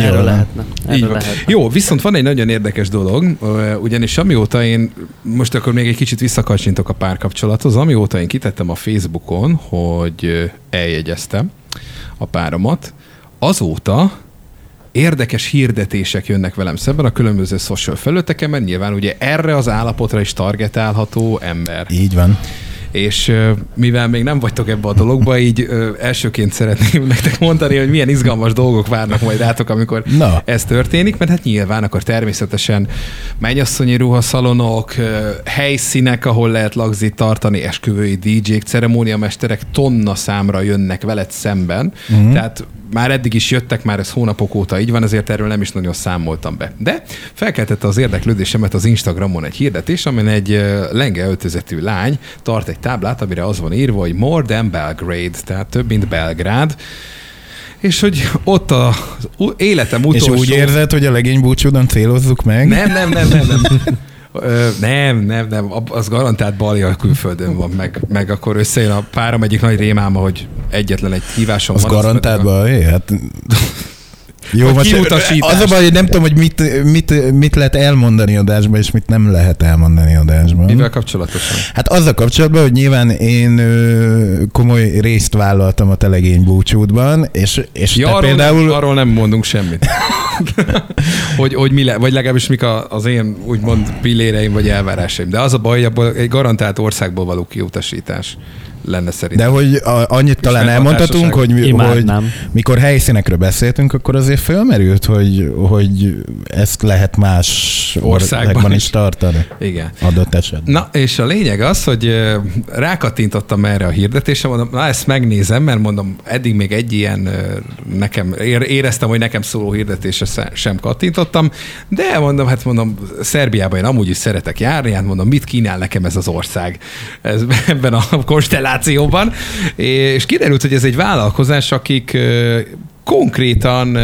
Erről lehetne. Erről lehetne. Jó, viszont van egy nagyon érdekes dolog, ugyanis amióta én, most akkor még egy kicsit visszakacsintok a párkapcsolathoz, amióta én kitettem a Facebookon, hogy eljegyeztem a páromat, azóta érdekes hirdetések jönnek velem szemben a különböző social felületeken, mert nyilván ugye erre az állapotra is targetálható ember. Így van. És mivel még nem vagytok ebbe a dologba, így elsőként szeretném nektek mondani, hogy milyen izgalmas dolgok várnak majd rátok, amikor no. ez történik, mert hát nyilván akkor természetesen mennyasszonyi ruhaszalonok, helyszínek, ahol lehet lagzit tartani, esküvői dé jék, ceremóniamesterek tonna számra jönnek veled szemben. Mm-hmm. Tehát már eddig is jöttek, már ez hónapok óta így van, ezért erről nem is nagyon számoltam be. De felkeltette az érdeklődésemet az Instagramon egy hirdetés, amin egy lenge öltözetű lány tart egy táblát, amire az van írva, hogy More than Belgrade, tehát több, mint Belgrád. És hogy ott az életem utolsó... És úgy érzed, hogy a legény búcsúdon célozzuk meg? Nem, nem, nem, nem. nem. Ö, nem, nem, nem, az garantált balja külföldön van, meg, meg akkor összejön a párom egyik nagy rémáma, hogy egyetlen egy hívásom az van. Az garantált balja? Hát... Jó, a az a baj, hogy nem tudom, hogy mit, mit, mit lehet elmondani adásban, és mit nem lehet elmondani adásban. Mivel kapcsolatosan? Hát azzal kapcsolatban, hogy nyilván én komoly részt vállaltam a telegény búcsúdban, és, és ja, te arról például... Nem, arról nem mondunk semmit. hogy, hogy mi le, vagy legalábbis mik az én úgymond pilléreim, vagy elvárásaim. De az a baj, hogy egy garantált országból való kiutasítás lenne szerintem. De hogy a, annyit és talán elmondhatunk, hogy, hogy mikor helyszínekről beszéltünk, akkor azért fölmerült, hogy, hogy ezt lehet más országban, országban is tartani. Igen. Adott esetben. Na, és a lényeg az, hogy rákattintottam erre a hirdetésre, mondom, na ezt megnézem, mert mondom, eddig még egy ilyen nekem, éreztem, hogy nekem szóló hirdetésre sem kattintottam, de mondom, hát mondom, Szerbiában én amúgy is szeretek járni, hát mondom, mit kínál nekem ez az ország? Ez, ebben a konstellációban és kiderült, hogy ez egy vállalkozás, akik konkrétan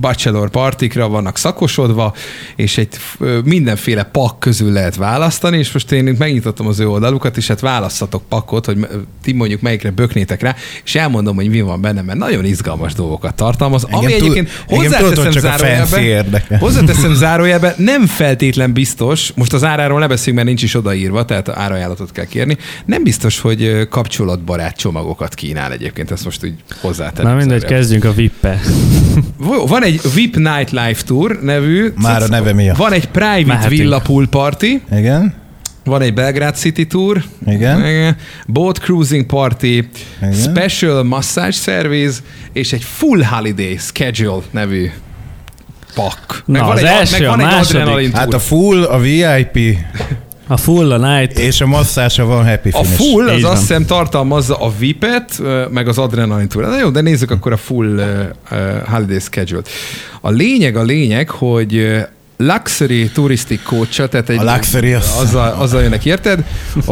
bachelor partikra vannak szakosodva, és egy mindenféle pak közül lehet választani, és most én megnyitottam az ő oldalukat, és hát választatok pakot, hogy ti mondjuk melyikre böknétek rá, és elmondom, hogy mi van benne, mert nagyon izgalmas dolgokat tartalmaz, ami engem egyébként túl, hozzáteszem zárójelben, hozzáteszem zárójelben, nem feltétlen biztos, most az áráról ne beszélünk, mert nincs is odaírva, tehát árajánlatot kell kérni, nem biztos, hogy kapcsolatbarát csomagokat kínál egyébként, ezt most úgy hozzátenem. Kezdjünk a vé i pé-e. Van egy vé i pé Nightlife Tour nevű. Már a neve miatt. Van egy Private Mehetünk. Villa Pool Party. Igen. Van egy Belgrád City Tour. Igen. Igen. Boat Cruising Party. Igen. Special Massage Service. És egy Full Holiday Schedule nevű pak. Meg na, van az egy, első, meg van a egy második. Hát a Full, a vé i pé... A full, a night. És a masszása van happy finish. A full az azt hiszem tartalmazza a vé i pé-et, meg az adrenalin túrát. Na jó, de nézzük akkor a full uh, uh, holiday schedule-t. A lényeg, a lényeg, hogy luxury touristic coach, tehát egy... A luxury az... Azzal, azzal jönnek, érted?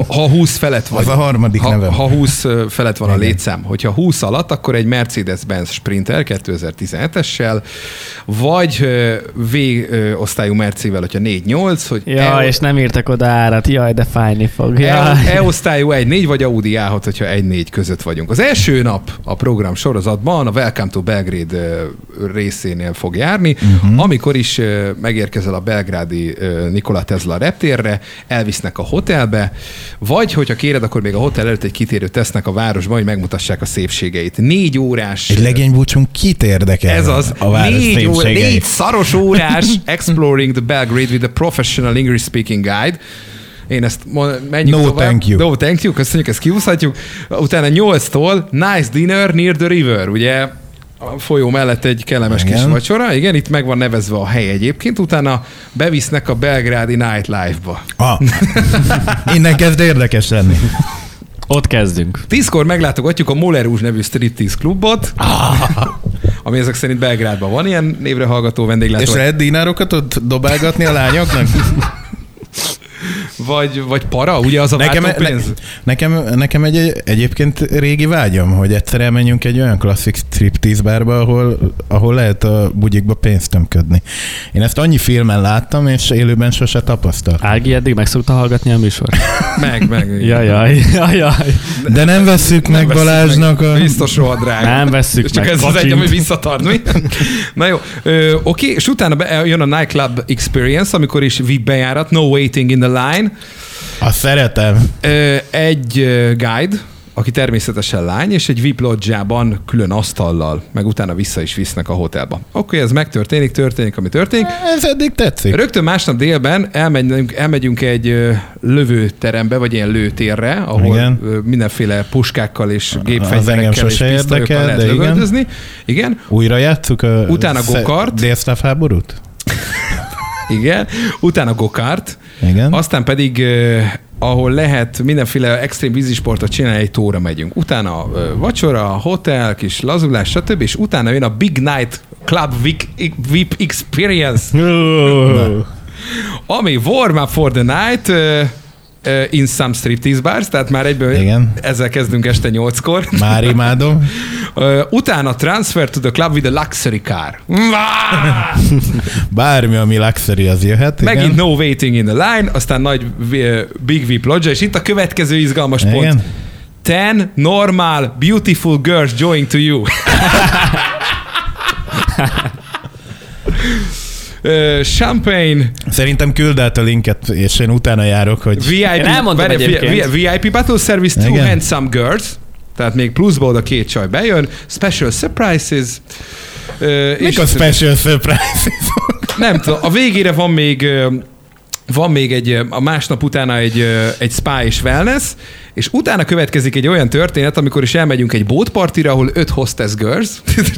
Ha húsz felett van. Az a harmadik ha, nevem. Ha húsz felett van a létszám. Hogyha húsz alatt, akkor egy Mercedes-Benz Sprinter kétezer-tizenhetes-sel, vagy V-osztályú Mercivel, hogyha négy nyolc, hogy... Ja, e- és nem írtak oda árat. Jaj, de fájni fog. E-osztályú egy négy, vagy Audi á hat, hogyha egy négy között vagyunk. Az első nap a program sorozatban a Welcome to Belgrade részénél fog járni, uh-huh. amikor is megérkezik kezel a belgrádi Nikola Tesla reptérre, elvisznek a hotelbe, vagy hogyha kéred, akkor még a hotel előtt egy kitérőt tesznek a városba, hogy megmutassák a szépségeit. Négy órás... Egy legénybúcsunk kit érdekel ez az a város négy, óra, négy szaros órás Exploring the Belgrade with a Professional English Speaking Guide. Én ezt menjünk no, tovább. Thank you. No, thank you. Köszönjük, ezt kiúszhatjuk. Utána nyolctól Nice Dinner Near the River, ugye? A folyó mellett egy kellemes igen. kis vacsora. Igen, itt meg van nevezve a hely egyébként. Utána bevisznek a belgrádi nightlife-ba. Ah, innen kezd érdekes lenni. Ott kezdünk. Tízkor meglátogatjuk a Molnár Balázs nevű striptease klubot, ah. ami ezek szerint Belgrádban van ilyen névre hallgató vendéglátó. És lehet dinárokat ott dobálgatni a lányoknak? Vagy, vagy para, ugye az a nekem, ne, nekem, nekem egy, egyébként régi vágyam, hogy egyszer elmenjünk egy olyan klasszik striptease bárba, ahol, ahol lehet a bugyikba pénzt tömködni. Én ezt annyi filmen láttam, és élőben sose tapasztaltam. Ági eddig meg szokta hallgatni a műsort? meg, meg. Jajaj, jajaj. De, de nem vesszük meg nem Balázsnak meg. A... Biztos rohadt drága. Nem vesszük csak meg. Csak ez kacsint. Az egy, ami visszatart, mi? Na jó, Ö, oké, és utána jön a nightclub experience, amikor is vé i pé bejárat, no waiting in the line. Azt szeretem. Egy guide, aki természetesen lány, és egy vé i pé lodge-ában külön asztallal, meg utána vissza is visznek a hotelba. Oké, ez megtörténik, történik, ami történik. Ez eddig tetszik. Rögtön másnap délben elmegyünk, elmegyünk egy lövőterembe, vagy ilyen lőtérre, ahol igen. mindenféle puskákkal és gépfegyverekkel és pisztolyokkal lehet lövöldözni. Igen. igen. Újra játsszuk a utána go-kart. Délszláv háborút? Igen. Utána go-kart. Igen. Aztán pedig, eh, ahol lehet mindenféle extrém vízisportot csinálni, egy tóra megyünk. Utána eh, vacsora, hotel, kis lazulás, stb. És utána jön a Big Night Club vé i pé Experience. Oh. Ami warm up for the night eh, eh, in some striptease bars, tehát már egyből igen. ezzel kezdünk este nyolckor. Már imádom. Utána transfer to the club with a luxury car. Bármi, ami luxury, az jöhet. Igen. Megint no waiting in the line, aztán nagy Big vé i pé lodge, és itt a következő izgalmas igen. pont. Ten normal beautiful girls join to you. Uh, champagne. Szerintem küld át a linket, és én utána járok, hogy... vé i pé, vé i pé Battle Service two igen. handsome girls. Tehát még pluszba oda két csaj bejön. Special surprises. Uh, Mik a special surprises? Nem tudom. A végére van még, van még egy, a másnap utána egy, egy spa és wellness, és utána következik egy olyan történet, amikor is elmegyünk egy boatpartira, ahol öt hostess girls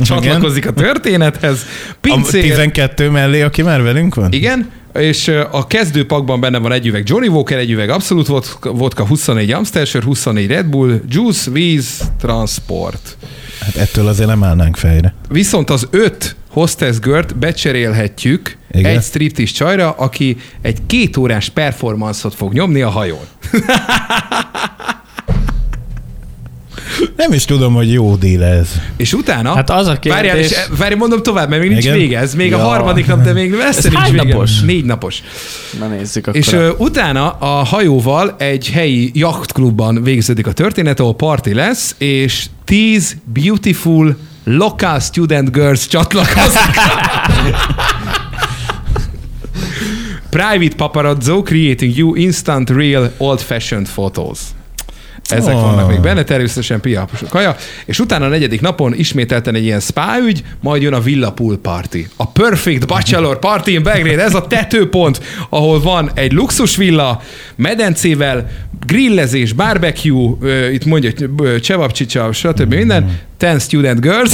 csatlakozik a történethez. Pincér. A tizenkettő mellé, aki már velünk van? Igen. És a kezdőpakban benne van egy üveg Johnny Walker, egy üveg Absolut Vodka, huszonnégy Amstel sör, huszonnégy Red Bull, juice, víz, transport. Hát ettől azért nem állnánk fejre. Viszont az öt hostess girlt becserélhetjük igen. egy striptease csajra, aki egy két órás performance-ot fog nyomni a hajón. Nem is tudom, hogy jó díl ez. És utána? Hát az a kérdés... Várjál, és, várjál mondom tovább, mert még nincs igen? vége. Ez még ja. a harmadik nap, de még messze nincs vége. Napos? Négy napos. Na nézzük akkor. És uh, utána a hajóval egy helyi jachtklubban végződik a történet, ahol party lesz, és tíz beautiful local student girls csatlakozik. Private paparazzo creating you instant real old-fashioned photos. Ezek oh. vannak még benne, természetesen piápos kaja. És utána a negyedik napon ismételten egy ilyen spa ügy, majd jön a Villa Pool Party. A Perfect Bachelor Party in Belgrade, ez a tetőpont, ahol van egy luxusvilla, medencével, grillezés, barbecue, itt mondja, csevapcsicsa, stb. Minden. Ten student girls.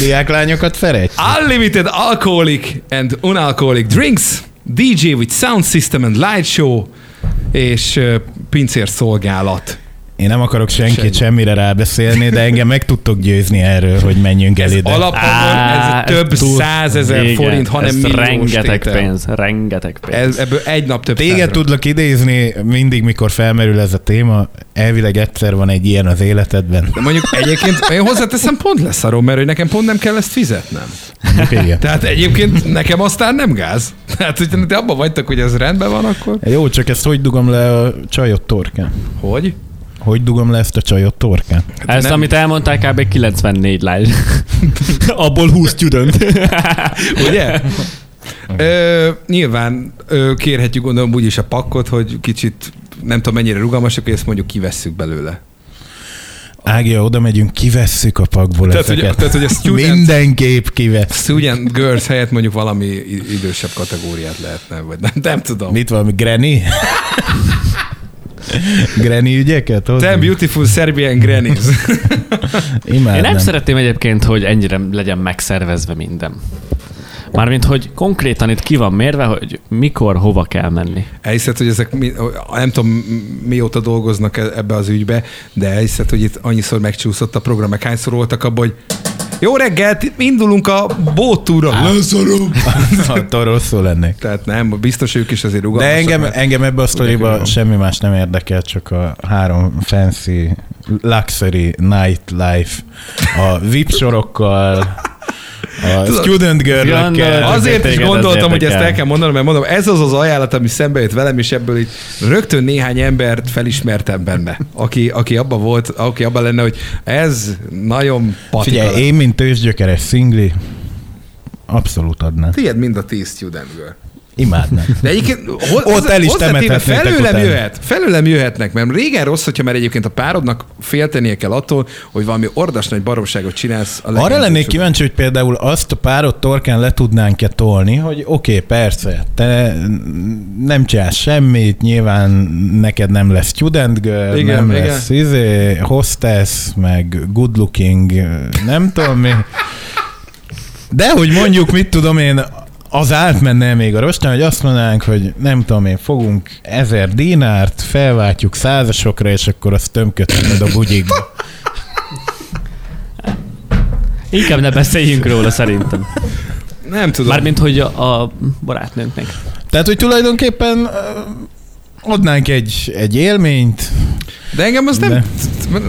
Diáklányokat feregy. Unlimited alcoholic and unalcoholic drinks. dé jé with sound system and light show. És pincérszolgálat. Én nem akarok senkit Semmi. semmire rábeszélni, de engem meg tudtok győzni erről, hogy menjünk el ide. Alapvetően Á, ez több százezer forint, hanem milliós rengeteg tétel. pénz, rengeteg pénz. Ez, ebből egy nap több. Téged tudlak idézni mindig, mikor felmerül ez a téma. Elvileg egyszer van egy ilyen az életedben. De mondjuk egyébként én hozzáteszem, pont lesz arról, mert hogy nekem pont nem kell ezt fizetnem. Igen. Tehát egyébként nekem aztán nem gáz. Tehát, hogy te abban vagytok, hogy ez rendben van, akkor... Jó, csak ezt hogy dugom le a csajot torkán? Hogy? Hogy dugom le ezt a csajot torkán? Hát ezt, nem... amit elmondtál, kb. kilencvennégy lány. Abból húsz student. Ugye? Ö, nyilván ö, kérhetjük, gondolom, úgyis a pakkot, hogy kicsit nem tudom mennyire rugalmasak, hogy ezt mondjuk kivesszük belőle. Ágia, oda megyünk, kivesszük a pakból tehát, ezeket. Hogy, tehát, hogy a student, mindenképp kivesszük. Student girls helyett mondjuk valami idősebb kategóriát lehetne, vagy nem, nem tudom. Mit valami, granny? Granny ügyeket? Ten beautiful Serbian grannies. Imádnám. Én nem szeretném egyébként, hogy ennyire legyen megszervezve minden. Mármint, hogy konkrétan itt ki van mérve, hogy mikor, hova kell menni. Elhiszed, hogy ezek, nem tudom mióta dolgoznak ebbe az ügybe, de elhiszed, hogy itt annyiszor megcsúszott a program, meg hányszor voltak abban, hogy jó reggelt, indulunk a bótúra. Lászorom. Attól rosszul lennék. Tehát nem, biztos ők is azért rugalmasak. De engem, engem ebbe a sztoriba semmi más nem érdekel, csak a három fancy, luxury nightlife, a vé i pé sorokkal, a student girl-ökkel. Azért is gondoltam, hogy ezt el kell mondanom, mert mondom, ez az az ajánlat, ami szembe jött velem, és ebből itt rögtön néhány embert felismertem benne, aki, aki abban volt, aki abban lenne, hogy ez nagyon patika. Figyelj, én, mint tőzsgyökeres szingli, abszolút adnám. Tied mind a tíz student girl. Imádnak. De egyébként ho- ott el is temethetnétek felőlem jöhet, felőlem jöhetnek, mert régen rossz, hogyha már egyébként a párodnak féltenie kell attól, hogy valami ordas nagy baromságot csinálsz. Arra lennék kíváncsi, hogy például azt a párod torkán le tudnánk-e tolni, hogy oké, okay, persze, te nem csinálsz semmit, nyilván neked nem lesz student girl, igen, nem igen. lesz izé, hostess, meg good looking, nem tudom mi. De hogy mondjuk, mit tudom én, az átmenne még a rostán, hogy azt mondanánk, hogy nem tudom én, fogunk ezer dinárt, felváltjuk százasokra, és akkor azt tömkötönöd a bugyikba. Inkább ne beszéljünk róla, szerintem. Nem tudom. Mármint, hogy a, a barátnőnknek. Tehát, hogy tulajdonképpen adnánk egy, egy élményt. De engem az de. nem...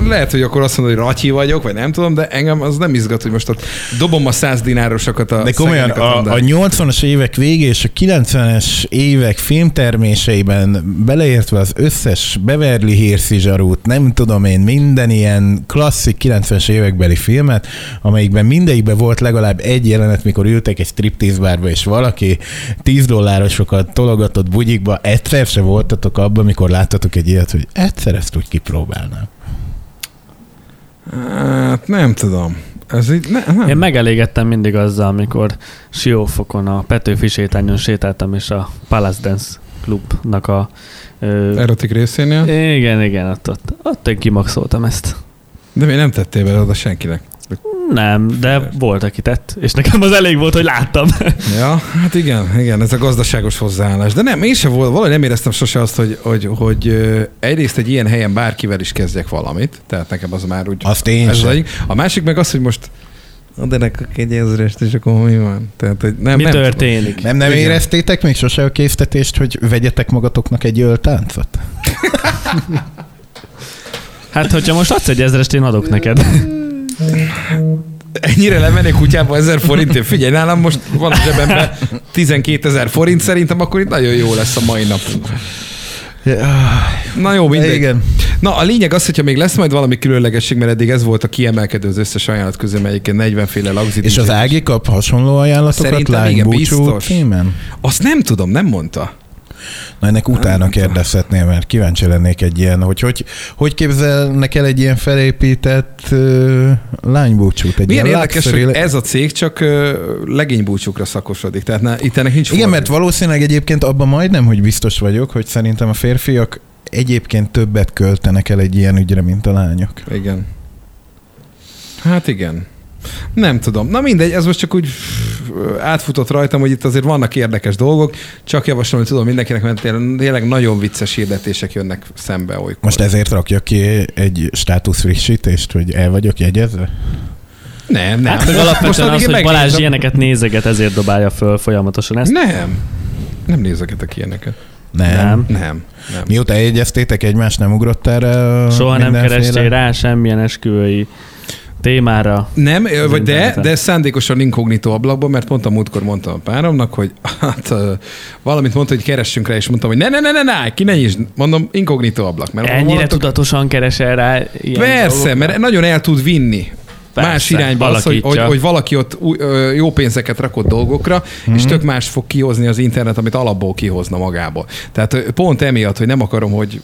Lehet, hogy akkor azt mondod, hogy ratyi vagyok, vagy nem tudom, de engem az nem izgat, hogy most ott dobom a száz dinárosokat a... De komolyan, a, a nyolcvanas évek vége és a kilencvenes évek filmterméseiben beleértve az összes Beverly Hills zsarút, nem tudom én, minden ilyen klasszik kilencvenes évekbeli filmet, amelyikben mindegyikben volt legalább egy jelenet, mikor ültek egy striptease bárba, és valaki tíz dollárosokat tologatott bugyikba, egyszer se voltatok abban, mikor láttatok egy ilyet, hogy egyszer ezt úgy kipróbálnám. Hát nem tudom. Ez így ne, nem. Én megelégettem mindig azzal, amikor Siófokon a Petőfi sétányon sétáltam, és a Palace Dance Clubnak a... Ö... erotik részénél? Igen, igen, ott, ott, ott én kimaxoltam ezt. De mi nem tettél bele oda senkinek? Nem, de volt, aki tett, és nekem az elég volt, hogy láttam. Ja, hát igen, igen, ez a gazdaságos hozzáállás. De nem, én sem volt, valahogy nem éreztem sose azt, hogy, hogy, hogy egyrészt egy ilyen helyen bárkivel is kezdjek valamit, tehát nekem az már úgy... Azt én sem. Az a másik meg az, hogy most de nekik egy ezerest, és akkor mi van? Tehát, hogy nem, mi nem történik? Tudom. Nem, nem éreztétek még sose a késztetést, hogy vegyetek magatoknak egy öltáncot? Hát, hogyha most adsz egy ezerest, én adok neked. Ennyire lemennék kutyába ezer forintért? Figyelj, nálam most van a zsebemben tizenkétezer forint, szerintem akkor itt nagyon jó lesz a mai napunk. Na jó, mindegy. Igen. Na, a lényeg az, hogyha még lesz majd valami különlegesség, mert eddig ez volt a kiemelkedő az összes ajánlat közül, melyiként negyvenféle lagzit. És az Ági kap hasonló ajánlatokat? Szerintem lány, igen, biztos. Témen? Azt nem tudom, nem mondta. Na, ennek utána kérdezhetnél, mert kíváncsi lennék egy ilyen, hogy hogy, hogy képzelnek el egy ilyen felépített uh, lánybúcsút. Egy milyen ilyen érdekes, luxury... hogy ez a cég csak uh, legénybúcsúkra szakosodik. Tehát na, itt ennek nincs. Igen, fordít. Mert valószínűleg egyébként abban majdnem, hogy biztos vagyok, hogy szerintem a férfiak egyébként többet költenek el egy ilyen ügyre, mint a lányok. Igen. Hát igen. Nem tudom. Na mindegy, ez most csak úgy átfutott rajtam, hogy itt azért vannak érdekes dolgok, csak javaslom, hogy tudom mindenkinek, mert tényleg nagyon vicces hirdetések jönnek szembe olykor. Most ezért rakjak ki egy státusz frissítést, hogy el vagyok jegyezve? Nem, nem. Hát alapvetően az, hogy Balázs nézem. Ilyeneket nézeget, ezért dobálja föl folyamatosan ezt. Nem. Nem nézegetek ilyeneket. Nem. Nem. nem. nem. Mióta eljegyeztétek egymást, nem ugrottál rá? Soha nem kerestél rá semmilyen esküvői témára. Nem, vagy de, de szándékosan inkognitó ablakban, mert pont a múltkor mondtam a páromnak, hogy hát, uh, valamit mondta, hogy keressünk rá, és mondtam, hogy ne, ne, ne, ne, ne ki ne nyisd, mondom, inkognitó ablak. Mert ennyire mondtok, tudatosan keresel rá ilyen persze, dolgokra? Mert nagyon el tud vinni. Persze, más irányba az, hogy, hogy, hogy valaki ott jó pénzeket rakott dolgokra, mm-hmm. és tök más fog kihozni az internet, amit alapból kihozna magából. Tehát pont emiatt, hogy nem akarom, hogy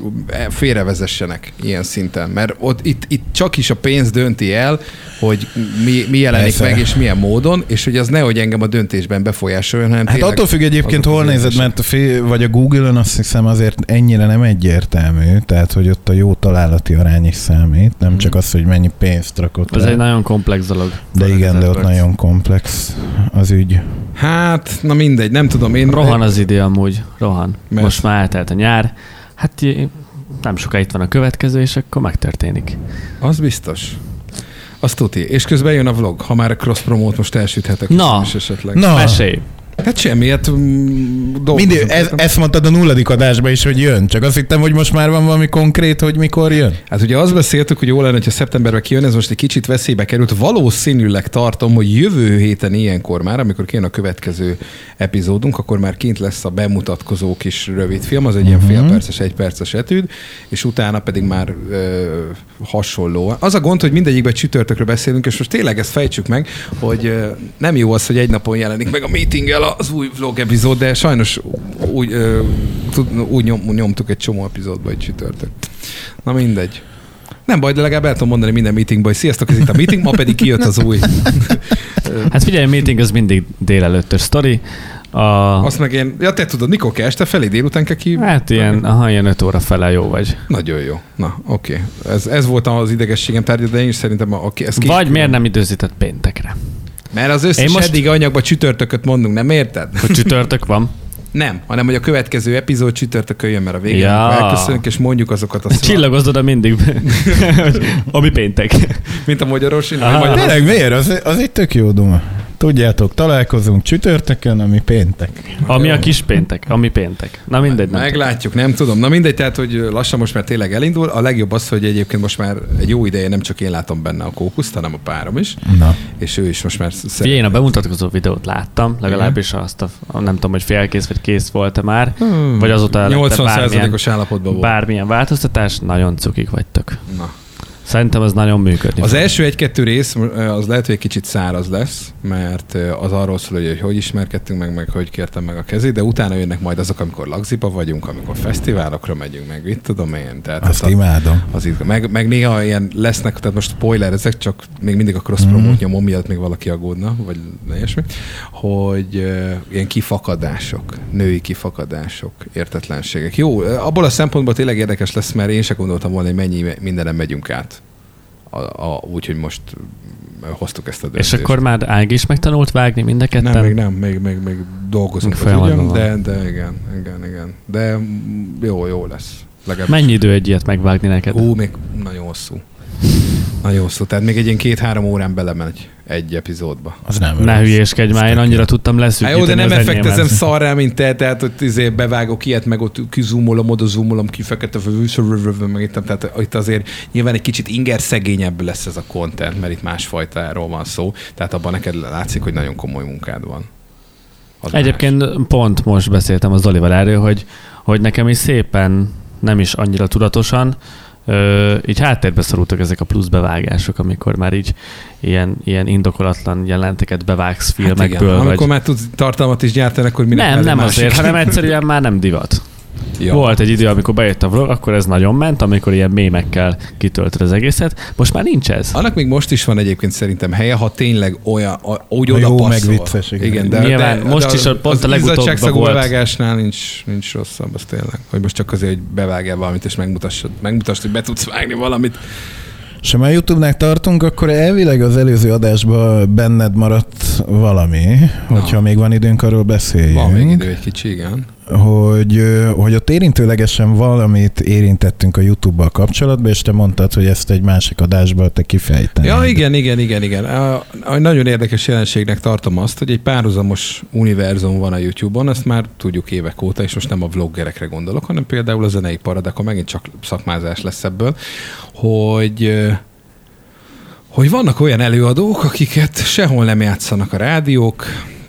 félrevezessenek ilyen szinten, mert ott, itt, itt csak is a pénz dönti el, hogy mi, mi jelenik persze. meg, és milyen módon, és hogy az nehogy engem a döntésben befolyásoljon. Hanem hát attól függ egyébként, hol nézed, mert a fél, vagy a Google-on azt hiszem azért ennyire nem egyértelmű, tehát hogy ott a jó találati arány is számít, nem mm. csak az, hogy mennyi pénzt rakott. Ez egy nagyon nagyon komplex dolog. De igen, de ott nagyon komplex az ügy. Hát, na mindegy, nem tudom én. Rohan az idő amúgy, rohan. Mert? Most már eltelt a nyár. Hát nem soká itt van a következő, és akkor megtörténik. Az biztos. Azt tudti. És közben jön a vlog, ha már cross-promót most elsüthetek. Na, is esetleg. Na. Mesélj. Hát semmiért dolgozunk. Ez, ezt mondtad a nulladik adásban is, hogy jön. Csak azt hittem, hogy most már van valami konkrét, hogy mikor jön. Hát ugye azt beszéltük, hogy jól lenne, hogyha szeptemberben kijön, ez most egy kicsit veszélybe került. Valószínűleg tartom, hogy jövő héten ilyenkor már, amikor kijön a következő epizódunk, akkor már kint lesz a bemutatkozó kis rövidfilm, az egy uh-huh. ilyen félperces, egyperces etűd, és utána pedig már ö, hasonlóan. Az a gond, hogy mindegyikben csütörtökről beszélünk, és most tényleg ezt fejtsük meg, hogy ö, nem jó az, hogy egy napon jelenik meg a meetinggel az új vlog epizód, de sajnos úgy, ö, tud, úgy nyom, nyomtuk egy csomó epizódba egy csütörtök. Na mindegy. Nem baj, de legalább el tudom mondani minden meetingban, hogy sziasztok, ez itt a meeting, ma pedig kijött az új. Hát figyelj, a meeting az mindig délelőttör sztori. A... Azt meg én, ja te tudod, mikor kell este felé, délután kell ki? Hát ilyen, aha, ilyen öt óra fele jó vagy. Nagyon jó. Na, oké. Okay. Ez, ez volt az idegességem tárgya, de én is szerintem a, a, ez később. Vagy miért nem időzített péntekre? Mert az összes most... eddig anyagban csütörtököt mondunk, nem érted? Hogy csütörtök van? Nem, hanem hogy a következő epizód csütörtökön jön, mert a végén ja. elköszönünk, és mondjuk azokat a szóval. Csillagozd oda mindig, ami péntek. Mint a magyarorsi. Tényleg miért? Az, az egy tök jó duma. Tudjátok, találkozunk csütörtökön, ami péntek. Ami jó. A kis péntek, ami péntek. Na mindegy. Nem meglátjuk, nem tudom. Na mindegy, tehát, hogy lassan most már tényleg elindul. A legjobb az, hogy egyébként most már egy jó ideje nem csak én látom benne a kókuszt, hanem a párom is. Na. És ő is most már szerint. Én a bemutatkozó videót láttam, legalábbis azt a, nem tudom, hogy félkész vagy kész volt-e már, hmm. vagy azóta nyolcvan százalékos állapotban volt. Bármilyen változtatás, nagyon cukik vagytok. Na. Szerintem az nagyon működni. Az első egy-kettő rész, az lehet, hogy egy kicsit száraz lesz, mert az arról szól, hogy hogy ismerkedtünk meg, meg hogy kértem meg a kezét, de utána jönnek majd azok, amikor lagziba vagyunk, amikor fesztiválokra megyünk, meg mit tudom én. Tehát azt az imádom. Az, az, meg, meg néha ilyen lesznek, tehát most spoiler, ezek csak még mindig a cross-promót nyomom, miatt még valaki aggódna, vagy ilyesmi, hogy uh, ilyen kifakadások, női kifakadások, értetlenségek. Jó, abból a szempontból tényleg érdekes lesz, mert én sem gondoltam volna, hogy mennyi mindenen megyünk át. Úgyhogy most hoztuk ezt a döntést. És akkor már Ági is megtanult vágni mind a ketten? Nem, még nem, még, még, még dolgozunk még az ügyön, de, de igen, igen, igen. De jó, jó lesz. Legalábbis. Mennyi idő egy ilyet megvágni neked? Ú, még nagyon hosszú. Nagyon hosszú. Tehát még egy ilyen két-három órán belemegy egy epizódba. Az nem ne hülyéskedj már, én annyira tudtam leszűkíteni. Jó, de nem effektezem szarrá, mint te, tehát hogy izé bevágok ilyet, meg ott kizúmolom, oda zúmolom, kifekete, meg itt, tehát itt azért nyilván egy kicsit inger szegényebb lesz ez a content, mert itt másfajtáról van szó, tehát abban neked látszik, hogy nagyon komoly munkád van. Az egyébként más. Pont most beszéltem az Zolival erről, hogy, hogy nekem is szépen, nem is annyira tudatosan, Ö, így háttérbe szorultak ezek a plusz bevágások, amikor már így ilyen, ilyen indokolatlan jelenteket bevágsz filmekből. Hát amikor vagy... már tudsz tartalmat is gyártani, akkor minek nem, nem másik. Azért, hanem egyszerűen már nem divat. Ja. Volt egy idő, amikor bejött a vlog, akkor ez nagyon ment, amikor ilyen mémekkel kitöltöd az egészet. Most már nincs ez. Annak még most is van egyébként szerintem helye, ha tényleg olyan, úgy oda jó, passzol. Vicces, igen. Igen, de, nyilván, de, most de is a, pont az a legutóbbban volt. Az bevágásnál nincs, nincs rosszabb, az tényleg. Hogy most csak azért, hogy bevágjál valamit, és megmutassad, megmutassad, hogy be tudsz vágni valamit. És ha már YouTube-nál tartunk, akkor elvileg az előző adásban benned maradt valami, na. Hogyha még van időnk, arról beszéljünk. Van még idő egy kicsi, igen. Hogy, hogy ott érintőlegesen valamit érintettünk a YouTube-bal kapcsolatban, és te mondtad, hogy ezt egy másik adásban te kifejtenéd. Ja, igen, igen, igen, igen. A, a nagyon érdekes jelenségnek tartom azt, hogy egy párhuzamos univerzum van a YouTube-on, ezt már tudjuk évek óta, és most nem a vloggerekre gondolok, hanem például a zeneipar, de akkor megint csak szakmázás lesz ebből, hogy... hogy vannak olyan előadók, akiket sehol nem játszanak a rádiók,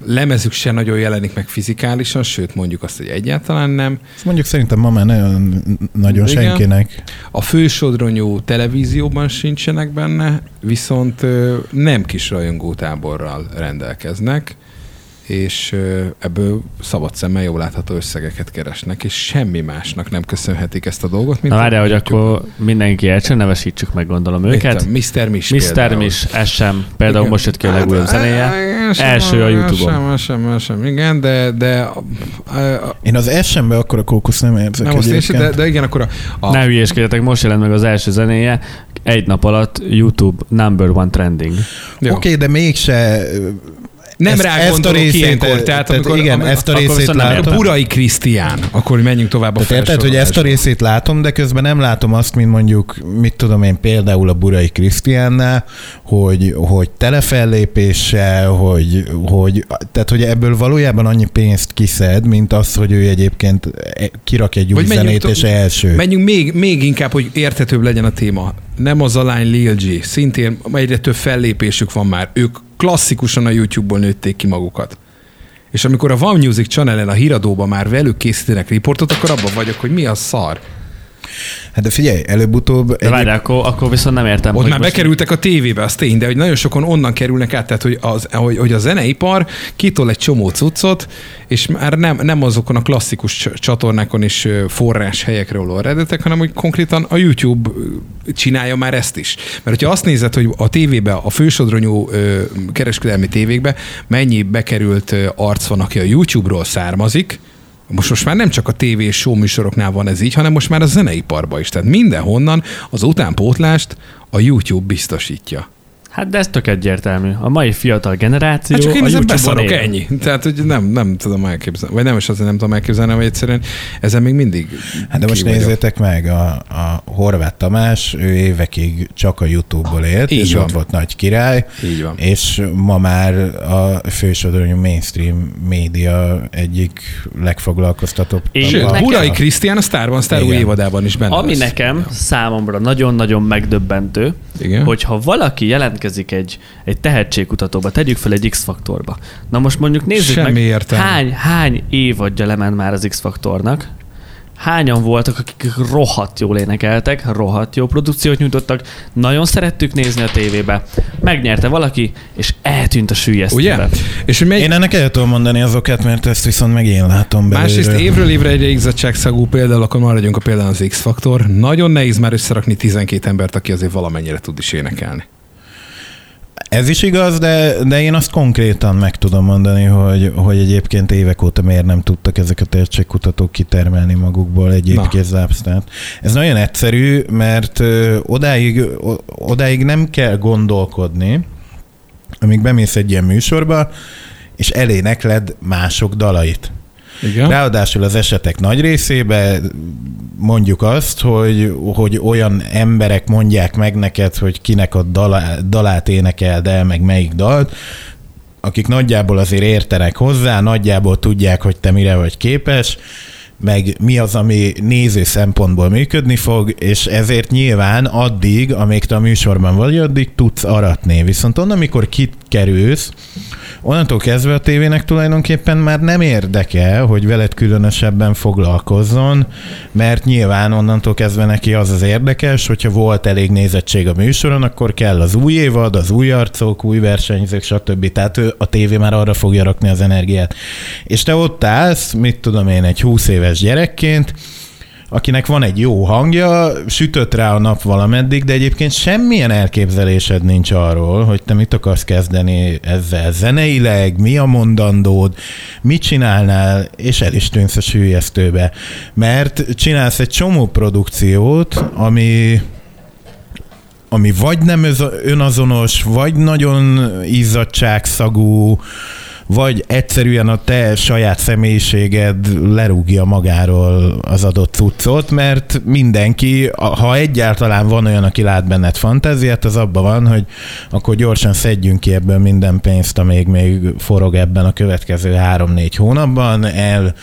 lemezük se nagyon jelenik meg fizikálisan, sőt mondjuk azt, hogy egyáltalán nem. Ezt mondjuk szerintem ma már nagyon, nagyon senkinek. A fősodronyú televízióban sincsenek benne, viszont nem kis rajongótáborral rendelkeznek, és ebből szabad szemmel jól látható összegeket keresnek, és semmi másnak nem köszönhetik ezt a dolgot. Mint na várjál, hogy akkor mindenki elcsen, nevesítsük meg gondolom őket. miszter Mis miszter Mis, S M, például igen. Most jött ki a legújabb zenéje. sem, első a YouTube-on. Sem, sem, igen, de... de a, a, én az S-embe akkor a kókusz nem érzek nem egyébként. Is, de, de igen, akkor a... a... Ne hülyéskedjetek, most jelent meg az első zenéje, egy nap alatt YouTube number one trending. Oké, okay, de mégse... Nem rá gondolok ilyenkor, tehát amikor, igen, amikor, ezt a részét látom. Burai Krisztián, akkor menjünk tovább a felsoroláson. Tehát, hogy ezt a részét látom, de közben nem látom azt, mint mondjuk, mit tudom én, például a Burai Krisztiánnál, hogy, hogy telefellépéssel, hogy, hogy, tehát, hogy ebből valójában annyi pénzt kiszed, mint az, hogy ő egyébként kirak egy új zenét, és első. Menjünk még, még inkább, hogy érthetőbb legyen a téma. Nem az a lány Lil G, szintén egyre több fellépésük van már. Ők klasszikusan a YouTube-ból nőtték ki magukat. És amikor a One Music Channel-en a híradóban már velük készítenek riportot, akkor abban vagyok, hogy mi a szar. Hát de figyelj, előbb-utóbb... De egyéb... várj, akkor, akkor viszont nem értem. Ott hogy már most... bekerültek a tévébe, az tény, de hogy nagyon sokan onnan kerülnek át, tehát hogy, az, hogy, hogy a zeneipar kitol egy csomó cuccot, és már nem, nem azokon a klasszikus csatornákon és forrás helyekre oló eredetek, hanem hogy konkrétan a YouTube csinálja már ezt is. Mert hogyha azt nézed, hogy a tévébe, a fősodronyú kereskedelmi tévékbe mennyi bekerült arc van, aki a YouTube-ról származik, Most, most már nem csak a tévé és show műsoroknál van ez így, hanem most már a zeneiparban is. Tehát mindenhonnan az utánpótlást a YouTube biztosítja. Hát de ez tök egyértelmű. A mai fiatal generáció hát csak én a YouTube-on beszarok, ennyi. Tehát, hogy nem, nem tudom elképzelni. Vagy nem is azért nem tudom elképzelni, hogy egyszerűen ezen még mindig hát de most nézzétek meg, a, a Horváth Tamás, ő évekig csak a YouTube-ból élt, így és van. Ott volt nagy király. Így van. És ma már a fősodronyú mainstream média egyik legfoglalkoztatóbb. Sőt, Burai Krisztián a Sztárban, Sztár új évadában is benne. Ami lesz. Nekem, számomra nagyon-nagyon megdöbbentő, igen? Hogyha valaki jelent egy, egy tehetségkutatóba, tegyük fel egy X-Faktorba. Na most mondjuk nézzük semmi meg, értem. hány, hány évadja lement már az X-Faktornak, hányan voltak, akik rohadt jól énekeltek, rohadt jó produkciót nyújtottak, nagyon szerettük nézni a tévébe, megnyerte valaki, és eltűnt a süllyesztőbe. Ugye? Meg... Én ennek el tudom mondani azokat, mert ezt viszont meg én látom belőle. Másrészt évről évre egyre izzadságszagú, például akkor maradjunk a például az X-Faktor. Nagyon nehéz már összerakni tizenkét embert, aki azért valamennyire tud is énekelni. Ez is igaz, de, de én azt konkrétan meg tudom mondani, hogy, hogy egyébként évek óta miért nem tudtak ezek a tehetségkutatók kitermelni magukból egy étkézlábsztát. Ez nagyon egyszerű, mert odáig, odáig nem kell gondolkodni, amíg bemész egy ilyen műsorba, és elénekled mások dalait. Igen. Ráadásul az esetek nagy részében mondjuk azt, hogy, hogy olyan emberek mondják meg neked, hogy kinek a dalá, dalát énekeld el, meg melyik dalt, akik nagyjából azért értenek hozzá, nagyjából tudják, hogy te mire vagy képes, meg mi az, ami néző szempontból működni fog, és ezért nyilván addig, amíg te a műsorban vagy, addig tudsz aratni. Viszont onnan, amikor kikerülsz, onnantól kezdve a tévének tulajdonképpen már nem érdekel, hogy veled különösebben foglalkozzon, mert nyilván onnantól kezdve neki az az érdekes, hogyha volt elég nézettség a műsoron, akkor kell az új évad, az új arcok, új versenyzők, stb. Tehát a tévé már arra fogja rakni az energiát. És te ott állsz, mit tudom én, egy húsz éves gyerekként, akinek van egy jó hangja, sütött rá a nap valameddig, de egyébként semmilyen elképzelésed nincs arról, hogy te mit akarsz kezdeni ezzel zeneileg, mi a mondandód, mit csinálnál, és el is tűnsz a süllyesztőbe. Mert csinálsz egy csomó produkciót, ami... ami vagy nem önazonos, vagy nagyon izzadságszagú, vagy egyszerűen a te saját személyiséged lerúgja magáról az adott cuccot, mert mindenki, ha egyáltalán van olyan, aki lát benned fantáziát, az abban van, hogy akkor gyorsan szedjünk ki ebből minden pénzt, amíg még forog ebben a következő három-négy hónapban, el,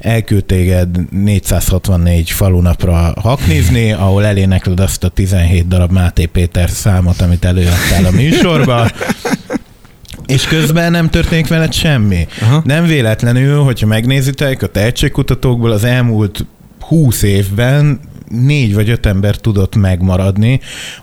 elküld téged négyszázhatvannégy falunapra haknizni, ahol elénekled azt a tizenhét darab Máté Péter számot, amit előadtál a műsorba, és közben nem történik veled semmi. Aha. Nem véletlenül, hogyha megnézitek, a tehetségkutatókból az elmúlt húsz évben négy vagy öt ember tudott megmaradni,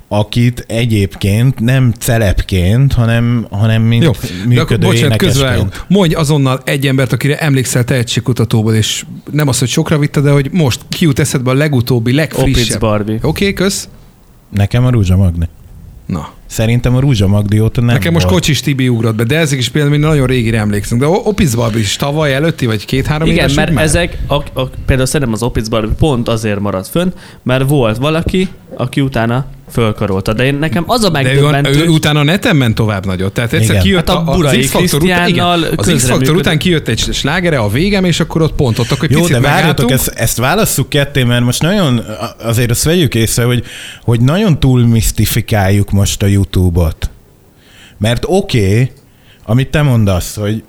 akit egyébként nem celebként, hanem, hanem mint jó, működő énekesként. Mondj azonnal egy embert, akire emlékszel tehetségkutatóból, és nem az, hogy sokra vitte, de hogy most kijut eszedbe a legutóbbi, legfrissebb. Opitzbal. Oké, okay, kösz. Nekem a Rúzsa Magdi. Na. Szerintem a Rúzsa Magdi óta nem. Nekem most volt. Kocsis Tibi ugrott be, de ezek is például nagyon régire emlékszünk. De Opitzbal is tavaly előtti, vagy két-három éves. Igen, mert már ezek, a, a, például szerintem az Opitzbal pont azért maradt fönn, mert volt valaki, aki utána fölkarolta. De én nekem az a megdöbbentő... De ő, ő utána neten ment tovább nagyot. Tehát egyszer igen. Kijött hát a, a, a X-Faktor után, igen, az X-Faktor után kijött egy slágere, a végem, és akkor ott pont ott, akkor jó, picit megálltunk. Ezt, ezt válasszuk ketté, mert most nagyon, azért azt vegyük észre, hogy, hogy nagyon túl misztifikáljuk most a YouTube-ot. Mert oké, okay, amit te mondasz, hogy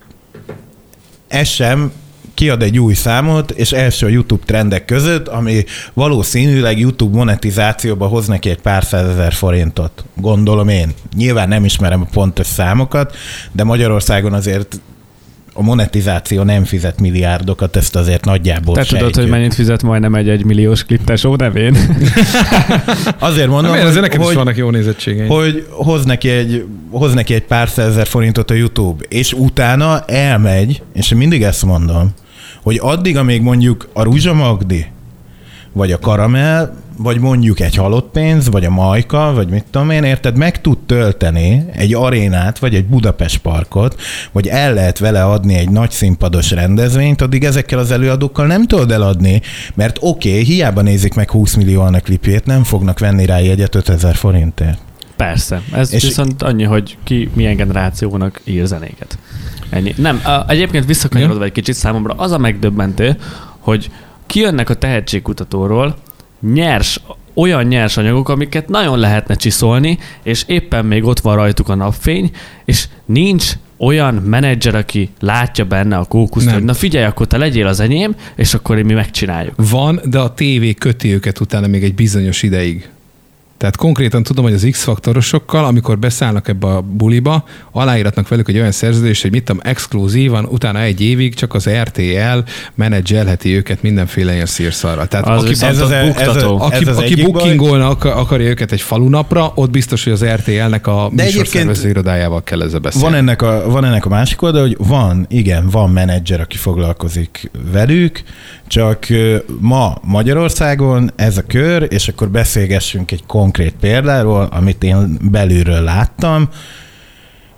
ez sem... kiad egy új számot, és első a YouTube trendek között, ami valószínűleg YouTube monetizációba hoz neki egy pár százezer forintot. Gondolom én. Nyilván nem ismerem a pontos számokat, de Magyarországon azért a monetizáció nem fizet milliárdokat, ezt azért nagyjából te sejtjük. Te tudod, hogy mennyit fizet majdnem egy egymilliós kliptesó nevén? Azért mondom, nem, hogy, hogy, is vannak jó hogy hoz, neki egy, hoz neki egy pár százezer forintot a YouTube, és utána elmegy, és én mindig ezt mondom, hogy addig, amíg mondjuk a Rúzsa Magdi, vagy a Karamell, vagy mondjuk egy halott pénz, vagy a Majka, vagy mit tudom én, érted, meg tud tölteni egy arénát, vagy egy Budapest parkot, vagy el lehet vele adni egy nagy színpados rendezvényt, addig ezekkel az előadókkal nem tudod eladni, mert oké, okay, hiába nézik meg húsz millióan a klipjét, nem fognak venni rá jegyet ötezer forintért. Persze, ez és viszont annyi, hogy ki milyen generációnak ír zenéket. Ennyi. Nem, a, egyébként visszakanyarodva egy kicsit számomra, az a megdöbbentő, hogy kijönnek a tehetségkutatóról nyers, olyan nyers anyagok, amiket nagyon lehetne csiszolni, és éppen még ott van rajtuk a napfény, és nincs olyan menedzser, aki látja benne a kókuszt, hogy na figyelj, akkor te legyél az enyém, és akkor én mi megcsináljuk. Van, de a tévé köti őket utána még egy bizonyos ideig. Tehát konkrétan tudom, hogy az X-faktorosokkal, amikor beszállnak ebbe a buliba, aláíratnak velük egy olyan szerződést, hogy mit tudom, exkluzívan, utána egy évig csak az er té el menedzselheti őket mindenféle ilyen szírszarra. Tehát az aki, ez az, ez az, aki, ez az aki bookingolna akar, akarja őket egy falunapra, ott biztos, hogy az er té elnek a műsorszervező irodájával kell ezzel beszélni. Van ennek a, van ennek a másik oldal, hogy van, igen, van menedzser, aki foglalkozik velük, csak ma Magyarországon ez a kör, és akkor beszélgessünk egy konkrét példáról, amit én belülről láttam.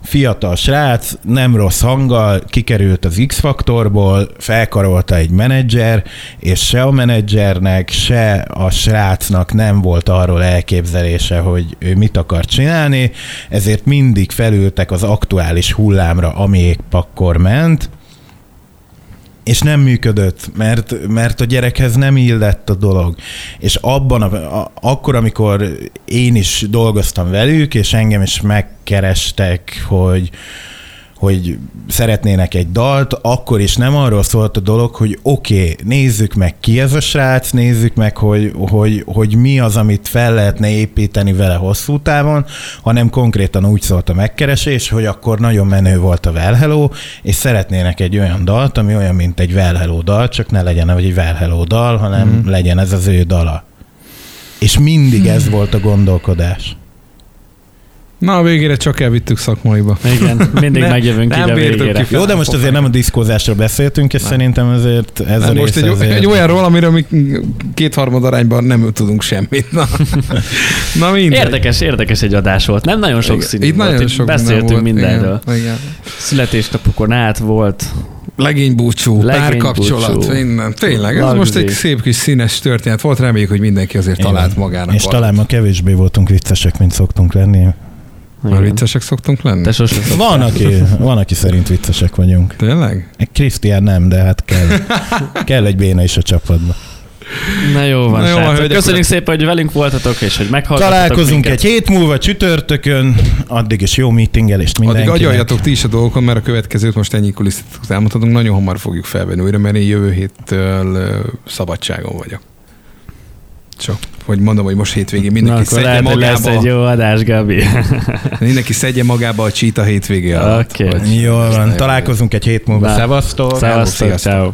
Fiatal srác, nem rossz hanggal, kikerült az X-faktorból, felkarolta egy menedzser, és se a menedzsernek, se a srácnak nem volt arról elképzelése, hogy ő mit akar csinálni, ezért mindig felültek az aktuális hullámra, ami épp akkor ment, és nem működött, mert, mert a gyerekhez nem illett a dolog. És abban, a, a, akkor, amikor én is dolgoztam velük, és engem is megkerestek, hogy, hogy szeretnének egy dalt, akkor is nem arról szólt a dolog, hogy oké, okay, nézzük meg ki ez a srác, nézzük meg, hogy, hogy, hogy mi az, amit fel lehetne építeni vele hosszú távon, hanem konkrétan úgy szólt a megkeresés, hogy akkor nagyon menő volt a Well Hello, és szeretnének egy olyan dalt, ami olyan, mint egy Well Hello dal, csak ne legyen egy Well Hello dal, hanem mm. legyen ez az ő dala. És mindig ez volt a gondolkodás. Na, a végére csak elvittük szakmaiba. Igen, mindig megjövünk ide a végére. Jó, de most azért nem a diszkózásról beszéltünk, és nem. Szerintem ezért ez nem, a most része egy, egy olyanról, amiről mi kétharmad arányban nem tudunk semmit. Na, na mindegy. Érdekes, érdekes egy adás volt. Nem nagyon sok színű itt volt. Nagyon sok beszéltünk mindenről. Igen, igen. Születésnapokon át volt. Legénybúcsú, párkapcsolat, minden. Tényleg, ez most egy szép kis színes történet volt. Reméljük, hogy mindenki azért igen. Talált magának. És talán ma kevésbé voltunk viccesek, mint szoktunk lenni. Már viccesek szoktunk lenni? Te sosem szoktunk. Van, aki, van, aki szerint viccesek vagyunk. Tényleg? Krisztián nem, de hát kell, kell egy béna is a csapatba. Na jó van, srácok. Köszönjük szépen, hogy velünk voltatok, és hogy meghallgattatok minket. Találkozunk egy hét múlva csütörtökön, addig is jó meetingelést mindenkinek. Addig agyaljatok ti is a dolgokon, mert a következőt most ennyi kulisztikus elmondhatunk, nagyon hamar fogjuk felvenni újra, mert én jövő héttől szabadságon vagyok. Csak, hogy mondom, hogy most hétvégén mindenki szedje lehet, magába. Lesz egy jó adás, Gabi. Mindenki szedje magába a csíta hétvégé alatt. Okay. Jól van, találkozunk egy hét múlva. Szevasztok. Szevasztok, ciao.